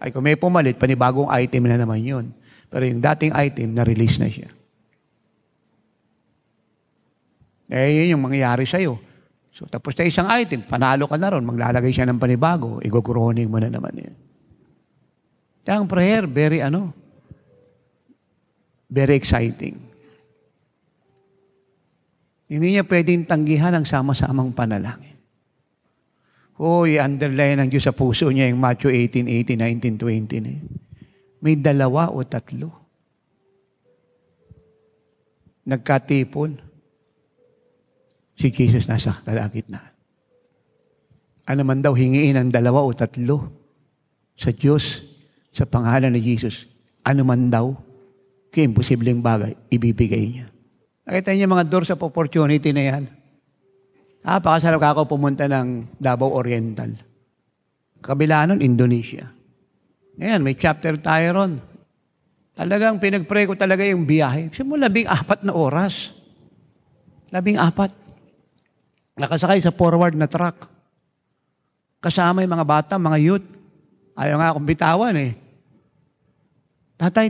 Ay, kung may pumalit, panibagong item na naman yun. Pero yung dating item, na-release na siya. Eh, yun yung mangyayari sa'yo. So, tapos na isang item, panalo ka na ron, maglalagay siya ng panibago, igugroning mo na naman yan. Kaya ang prayer, very exciting. Hindi niya pwedeng tanggihan ang sama-samang panalangin. Uy, underline ng Diyos sa puso niya yung Matthew 18:18-19-20 na yun. May 2 o 3. Nagkatipon. Si Jesus nasa kalagitnaan. Ano man daw hingiin ang 2 o 3 sa Diyos, sa pangalan ni Jesus, ano man daw, kaya imposibleng bagay, ibibigay niya. Nakita niya mga doors of opportunity na yan. Ah, pakasarap ka ako pumunta ng Davao Oriental. Kabila nun, Indonesia. Ngayon, may chapter tayo ron. Talagang pinagpray ko talaga yung biyahe. Simula 14 na oras. 14. Nakasakay sa forward na truck. Kasama yung mga bata, mga youth. Ayaw nga akong bitawan eh. Tatay.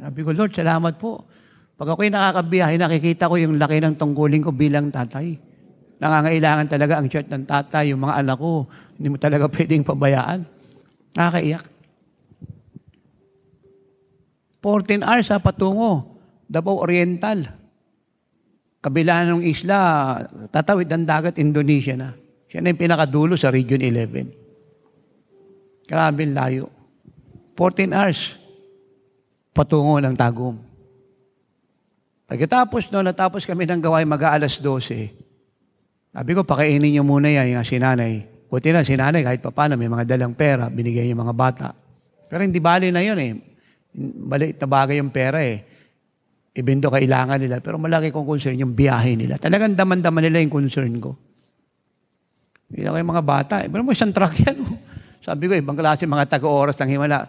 Sabi ko, Lord, salamat po. Pag ako'y nakakabiyahe, nakikita ko yung laki ng tungkulin ko bilang tatay. Nangangailangan talaga ang church ng tatay, yung mga anak ko. Hindi mo talaga pwedeng pabayaan. Nakakaiyak. 14 hours ha, patungo. Davao Oriental. Kabila ng isla, tatawid ng dagat, Indonesia na. Siya na yung pinakadulo sa Region 11. Karabing layo. 14 hours. Patungo ng Tagum. Pagkatapos no, natapos kami ng gawain mag-aalas 12. Sabi ko, pakainin niyo muna yan, yung sinanay. Buti na, sinanay, kahit papano, may mga dalang pera, binigay niya mga bata. Pero hindi bali na yun eh. Balik na bagay yung pera eh. Even though kailangan nila, pero malaki kong concern yung biyahe nila. Talagang daman-daman nila yung concern ko. Hindi na mga bata. Pero mo isang truck yan. Oh. Sabi ko, ibang klase mga taga-oras ng Himala.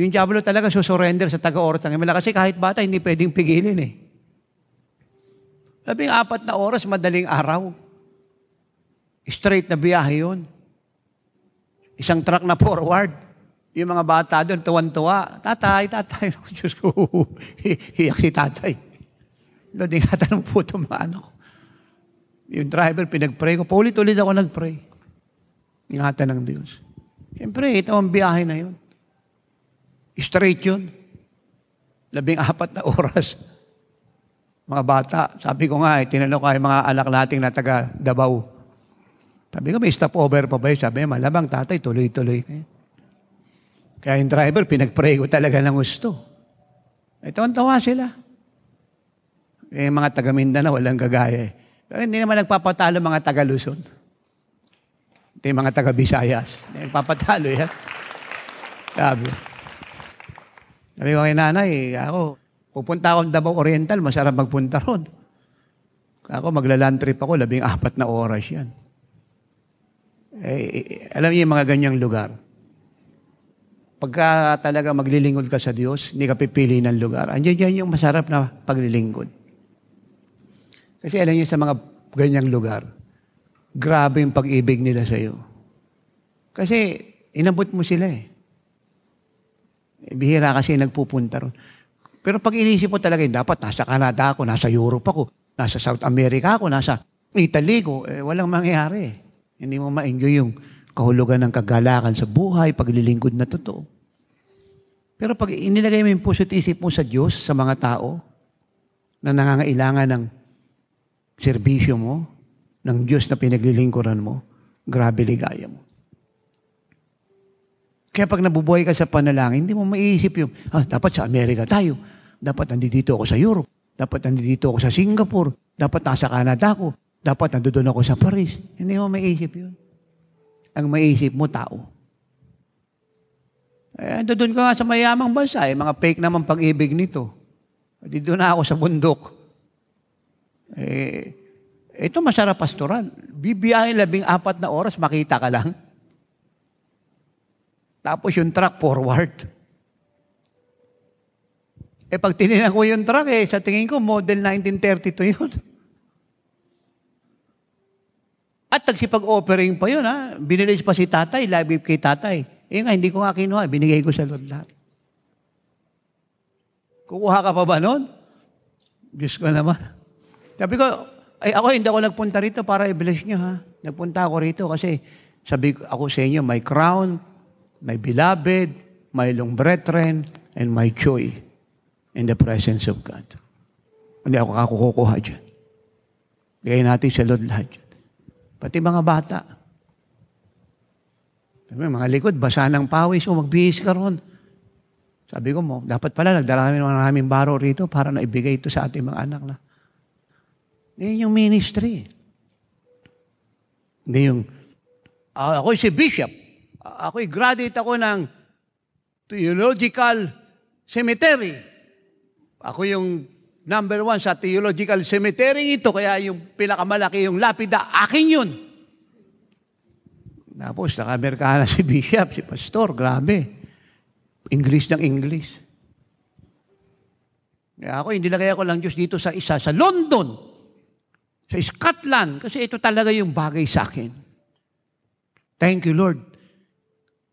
Yung diablo talaga susurrender sa taga-oras ng Himala kasi kahit bata, hindi pwedeng pigilin eh. Sabi 4 na oras, madaling araw. Straight na biyahe yun. Isang truck na forward. Yung mga bata doon, tuwan-tuwa. Tatay. Diyos ko, hiyak si tatay. Doon, ingatan po itong mga ano. Yung driver, pinag-pray ko. Paulit-ulit ako nag-pray. Ingatan ng Diyos. Siyempre, ito ang biyahe na yun. Straight yun. 14 na oras. Mga bata, sabi ko nga, tinanong ko ay mga anak nating na taga Davao. Sabi ko, may stopover pa ba yun? Sabi, malamang tatay, tuloy-tuloy. Kaya yung driver, pinag-pray ko talaga ng gusto. Ito ang tawa sila. Yung mga taga-Mindanao, walang gagaya eh. Pero hindi naman nagpapatalo mga taga-Luzon. Ito yung mga taga-Visayas. Hindi nagpapatalo yan. Sabi ko kay nanay, ako, pupunta akong Davao Oriental, masarap magpunta ron. Ako, magla-land trip ako, 14 na oras yan. Eh, alam niyo yung mga ganyang lugar. Pagka talaga maglilingkod ka sa Diyos, hindi ka pipili ng lugar. Andiyan yung masarap na paglilingkod. Kasi alam niyo sa mga ganyang lugar, grabe yung pag-ibig nila sa'yo. Kasi inabot mo sila eh. Bihira kasi nagpupunta ron. Pero pag inisip mo talaga, dapat nasa Canada ako, nasa Europe ako, nasa South America ako, nasa Italy ko, eh, walang mangyayari. Hindi mo ma-enjoy yung kahulugan ng kagalakan sa buhay, paglilingkod na totoo. Pero pag inilagay mo yung puso't isip mo sa Diyos, sa mga tao, na nangangailangan ng serbisyo mo, ng Diyos na pinaglilingkuran mo, grabe ligaya mo. Kaya pag nabubuhay ka sa panalangin, hindi mo maiisip yung, dapat sa Amerika tayo. Dapat nandito ako sa Europe. Dapat nandito ako sa Singapore. Dapat nasa Canada ako. Dapat nandoon ako sa Paris. Hindi mo maiisip yun. Ang maiisip mo, tao. Eh, doon ka nga sa mayamang bansa. Eh, mga fake naman pag-ibig nito. Dito na ako sa bundok. Eh, ito masarap pastoral. Bibiyahin 14 na oras, makita ka lang. Tapos yung truck forward. Eh pag tininan ko yung truck, eh, sa tingin ko, model 1932 yun. At nagsipag-offering pa yun, ha? Binilis pa si tatay, live kay tatay. Eh nga, hindi ko nga kinuha, binigay ko sa Lord lahat. Kukuha ka pa ba nun? Diyos ko naman. Sabi ko, ay ako hindi ako nagpunta rito para i-bless nyo, ha? Nagpunta ako rito kasi sabi ako sa inyo, my crown, my beloved, my long brethren, and my joy in the presence of God. Hindi ako kakukuha dyan. Gayahin natin sa Lord lahat dyan. Pati mga bata. Sabi, mga likod, basa ng pawis, o magbihis ka ron. Sabi ko mo, dapat pala nagdala kami ng maraming baro rito para naibigay ito sa ating mga anak na. Hindi yung ministry. Hindi yung, ako si Bishop. Ako'y graduate ako ng Theological Cemetery. Ako yung number 1 sa Theological Cemetery ito, kaya yung pinakamalaki yung lapida, akin yun. Tapos, nakamerkahan na si Bishop, si Pastor, grabe. English ng English. Kaya ako, inilagay ako lang Diyos dito sa isa, sa London, sa Scotland, kasi ito talaga yung bagay sa akin. Thank you, Lord.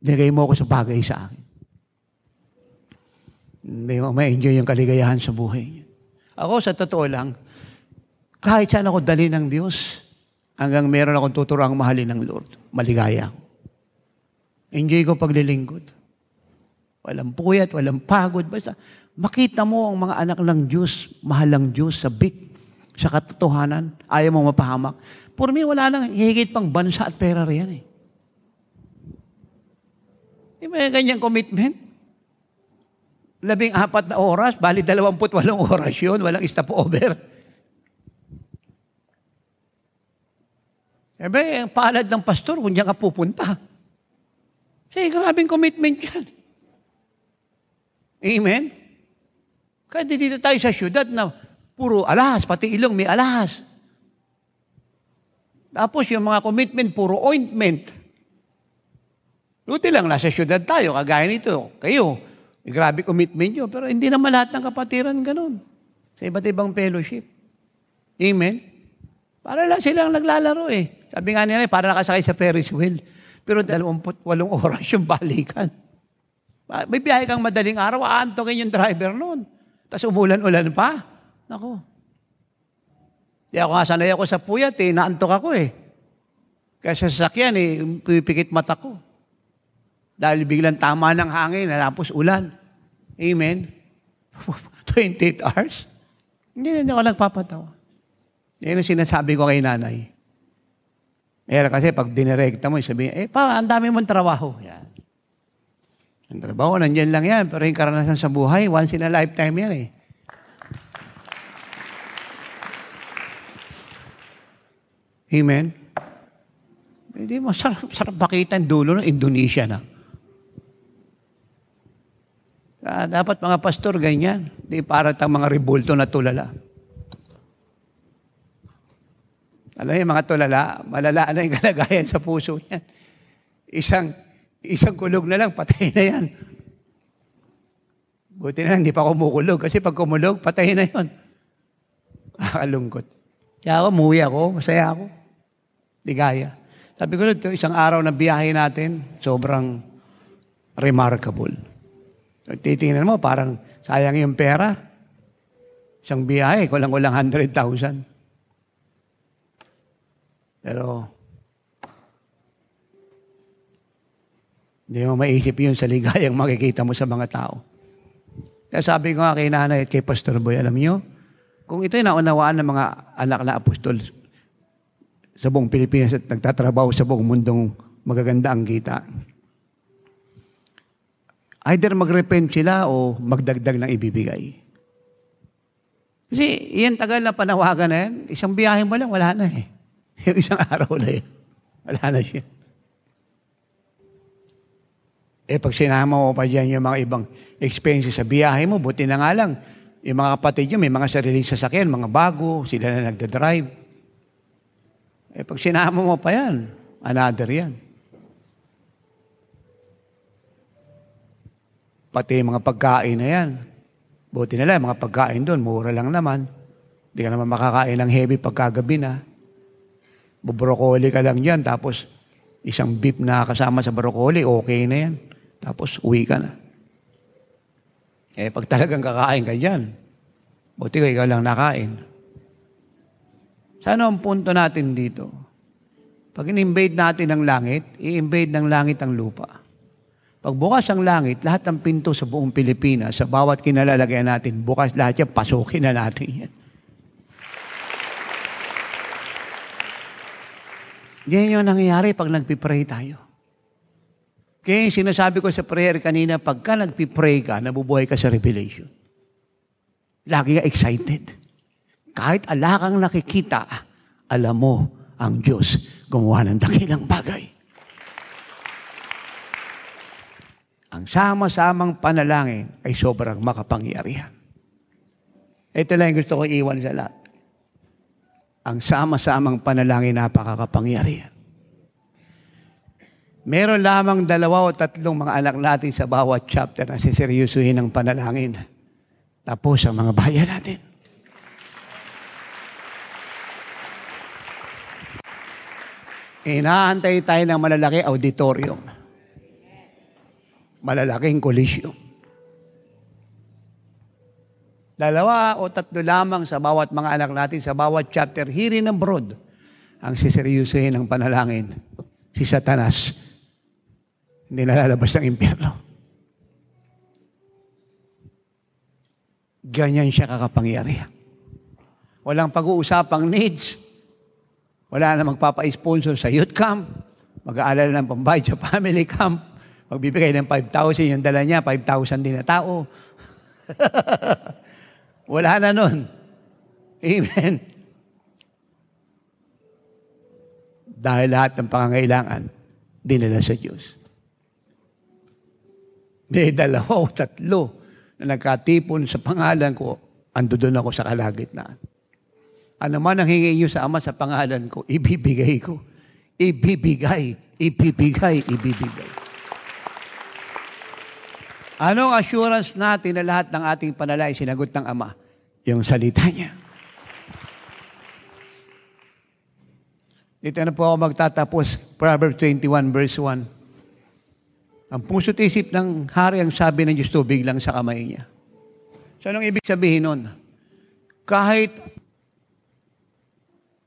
Nagay mo ako sa bagay sa akin. Hindi mo ma-enjoy yung kaligayahan sa buhay niya. Ako, sa totoo lang, kahit saan ako dali ng Diyos, hanggang meron akong tuturuang mahalin ng Lord, maligaya ako. Enjoy ko paglilingkod. Walang puyat, walang pagod. Basta makita mo ang mga anak ng Diyos, mahal ng Diyos, sabik, sa katotohanan, ayaw mo mapahamak. For me, wala nang higit pang bansa at pera riyan eh. Di ba yung ganyang commitment? 14 na oras, bali 28 oras yun, walang stopover. Eh ba, ang paalad ng pastor, kung diyan ka pupunta. Kasi grabing commitment yan. Amen? Kaya dito tayo sa syudad na puro alahas, pati Ilong may alahas. Tapos yung mga commitment, puro ointment. Luti lang, nasa syudad tayo, kagaya nito, kayo, grabe commitment nyo, pero hindi naman lahat ng kapatiran ganun. Sa iba't ibang fellowship. Amen? Para lang silang naglalaro eh. Sabi nga nila, para nakasakay sa Ferris wheel. Pero 28 oras yung balikan. May biyahe kang madaling araw, aantokin yung driver nun. Tapos umulan-ulan pa. Nako. Di ako nga sanay ako sa puyat eh, naantok ako eh. Kaya sa sasakyan eh, pipikit mata ko. Dahil biglang tama ng hangin, tapos ulan. Amen? 28 hours? Hindi ako nagpapatawa. Yan ang sinasabi ko kay nanay. Kasi pag dinirekta mo, sabihin, pa, ang dami mong trabaho. Yan. Ang trabaho, nandiyan lang yan. Pero yung karanasan sa buhay, once in a lifetime yan eh. Amen? Hindi mo, sarap pakita ang dulo ng Indonesia na. Dapat mga pastor, ganyan. Hindi para tayong mga rebulto na tulala. Alam niyo, mga tulala, malala na yung kalagayan sa puso niyan. Isang kulog na lang, patay na yan. Buti na lang, hindi pa kumukulog. Kasi pag kumulog, patay na yun. Nakakalungkot. Kaya ako, muwi ako, masaya ako. Ligaya. Sabi ko, isang araw na biyahe natin, sobrang remarkable. Titingnan mo, parang sayang yung pera. Isang biyahe, kulang-kulang 100,000. Pero, hindi mo maiisip yun sa ligayang makikita mo sa mga tao. Kaya sabi ko nga kay nanay at kay Pastor Boy, alam niyo, kung ito'y naunawaan ng mga anak na apostol sa buong Pilipinas at nagtatrabaho sa buong mundong magaganda ang kita, either magrepent sila o magdagdag ng ibibigay. Kasi iyan tagal na panawagan na yan, isang biyahe mo lang, wala na eh. Yung isang araw na yan, wala na siya. Pag sinama mo pa dyan yung mga ibang expenses sa biyahe mo, buti na nga lang, yung mga kapatid nyo, may mga sariling sasakyan, mga bago, sila na nagdadrive. Pag sinama mo pa yan, another yan. Pati mga pagkain na yan. Buti na lang, mga pagkain doon, mura lang naman. Hindi ka naman makakain ng heavy pagkagabi na. Brokoli ka lang yan, tapos isang beef na kasama sa brokoli, okay na yan. Tapos uwi ka na. Pag talagang kakain ka dyan, buti ka ikaw lang nakain. Sana ang punto natin dito, pag in-invade natin ang langit, i-invade ng langit ang lupa. Pag bukas ang langit, lahat ng pinto sa buong Pilipinas, sa bawat kinalalagyan natin, bukas lahat yan, pasukin na natin yan. Yan yung nangyayari pag nagpipray tayo. Kaya sinasabi ko sa prayer kanina, pagka nagpipray ka, nabubuhay ka sa revelation. Lagi ka excited. Kahit ala kang nakikita, alam mo ang Diyos gumawa ng dakilang bagay. Ang sama-samang panalangin ay sobrang makapangyarihan. Ito lang gusto ko iwan sa lahat. Ang sama-samang panalangin napakakapangyarihan. Meron lamang 2 o 3 mga anak natin sa bawat chapter na siseryusuhin ng panalangin. Tapos ang mga bayan natin. Inaantay tayo ng malalaki auditorium. Malalaking kolisyon. 2 o 3 lamang sa bawat mga anak natin, sa bawat chapter, here and abroad, ang siseryusuhin ng panalangin. Si Satanas, hindi nalalabas ng impyerno. Ganyan siya kakapangyarihan. Walang pag-uusapang needs. Wala na magpapa-sponsor sa youth camp. Mag-aalala ng pambayad sa family camp. Magbibigay ng 5,000. Yung dala niya, 5,000 din na tao. Wala na nun. Amen. Dahil lahat ng pangangailangan, dinala sa Diyos. May 2 o 3 na nagkatipon sa pangalan ko, ando doon ako sa kalagitnaan. Ano man ang hingi niyo sa Ama sa pangalan ko, ibibigay ko. Ibibigay, ibibigay, ibibigay. Anong assurance natin na lahat ng ating panalangin sinagot ng Ama? Yung salita niya. Dito na po ako magtatapos. Proverbs 21 verse 1. Ang puso't isip ng hari ang sabi ng Diyos tubig lang sa kamay niya. So anong ibig sabihin nun? Kahit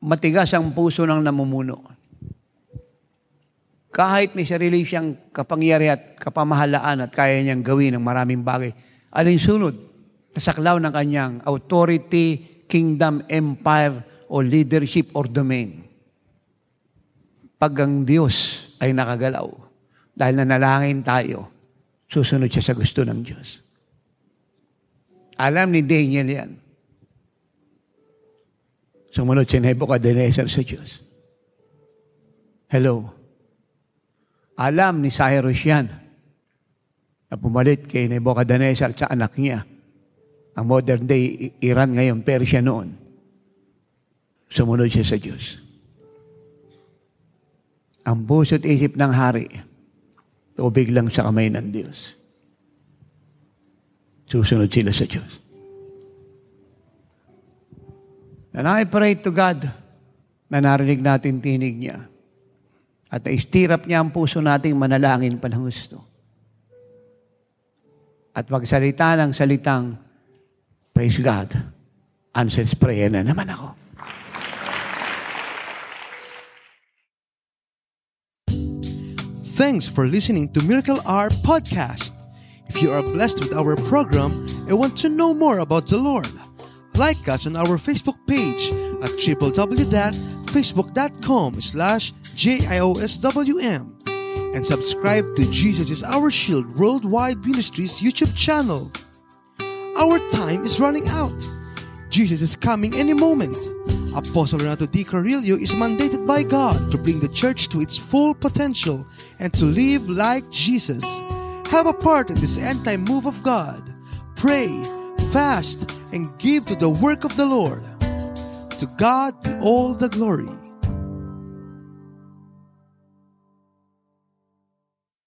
matigas ang puso ng namumuno, kahit may sarili siyang kapangyarihan at kapamahalaan at kaya niyang gawin ng maraming bagay. Ano yung sunod? Nasaklaw ng kanyang authority, kingdom, empire, o leadership, or domain. Pag ang Diyos ay nakagalaw, dahil nanalangin tayo, susunod siya sa gusto ng Diyos. Alam ni Daniel yan. Sumunod si Nebuchadnezzar sa Diyos. Hello. Alam ni Cyrus yan na pumalit kay Nebuchadnezzar sa anak niya. Ang modern day Iran ngayon, Persia noon. Sumunod siya sa Diyos. Ang puso't isip ng hari, tubig lang sa kamay ng Diyos. Susunod sila sa Diyos. And I pray to God na narinig natin tinig niya at naistirap niya ang puso nating manalangin pa ng gusto. At magsalita ng salitang, praise God, answers prayer na naman ako. Thanks for listening to Miracle Hour Podcast. If you are blessed with our program and want to know more about the Lord, like us on our Facebook page at www.facebook.com/JIOSWM and subscribe to Jesus is Our Shield Worldwide Ministries YouTube channel. Our time is running out. Jesus is coming any moment. Apostle Renato D. Carillo is mandated by God to bring the church to its full potential and to live like Jesus. Have a part in this end-time move of God. Pray, fast, and give to the work of the Lord. To God be all the glory.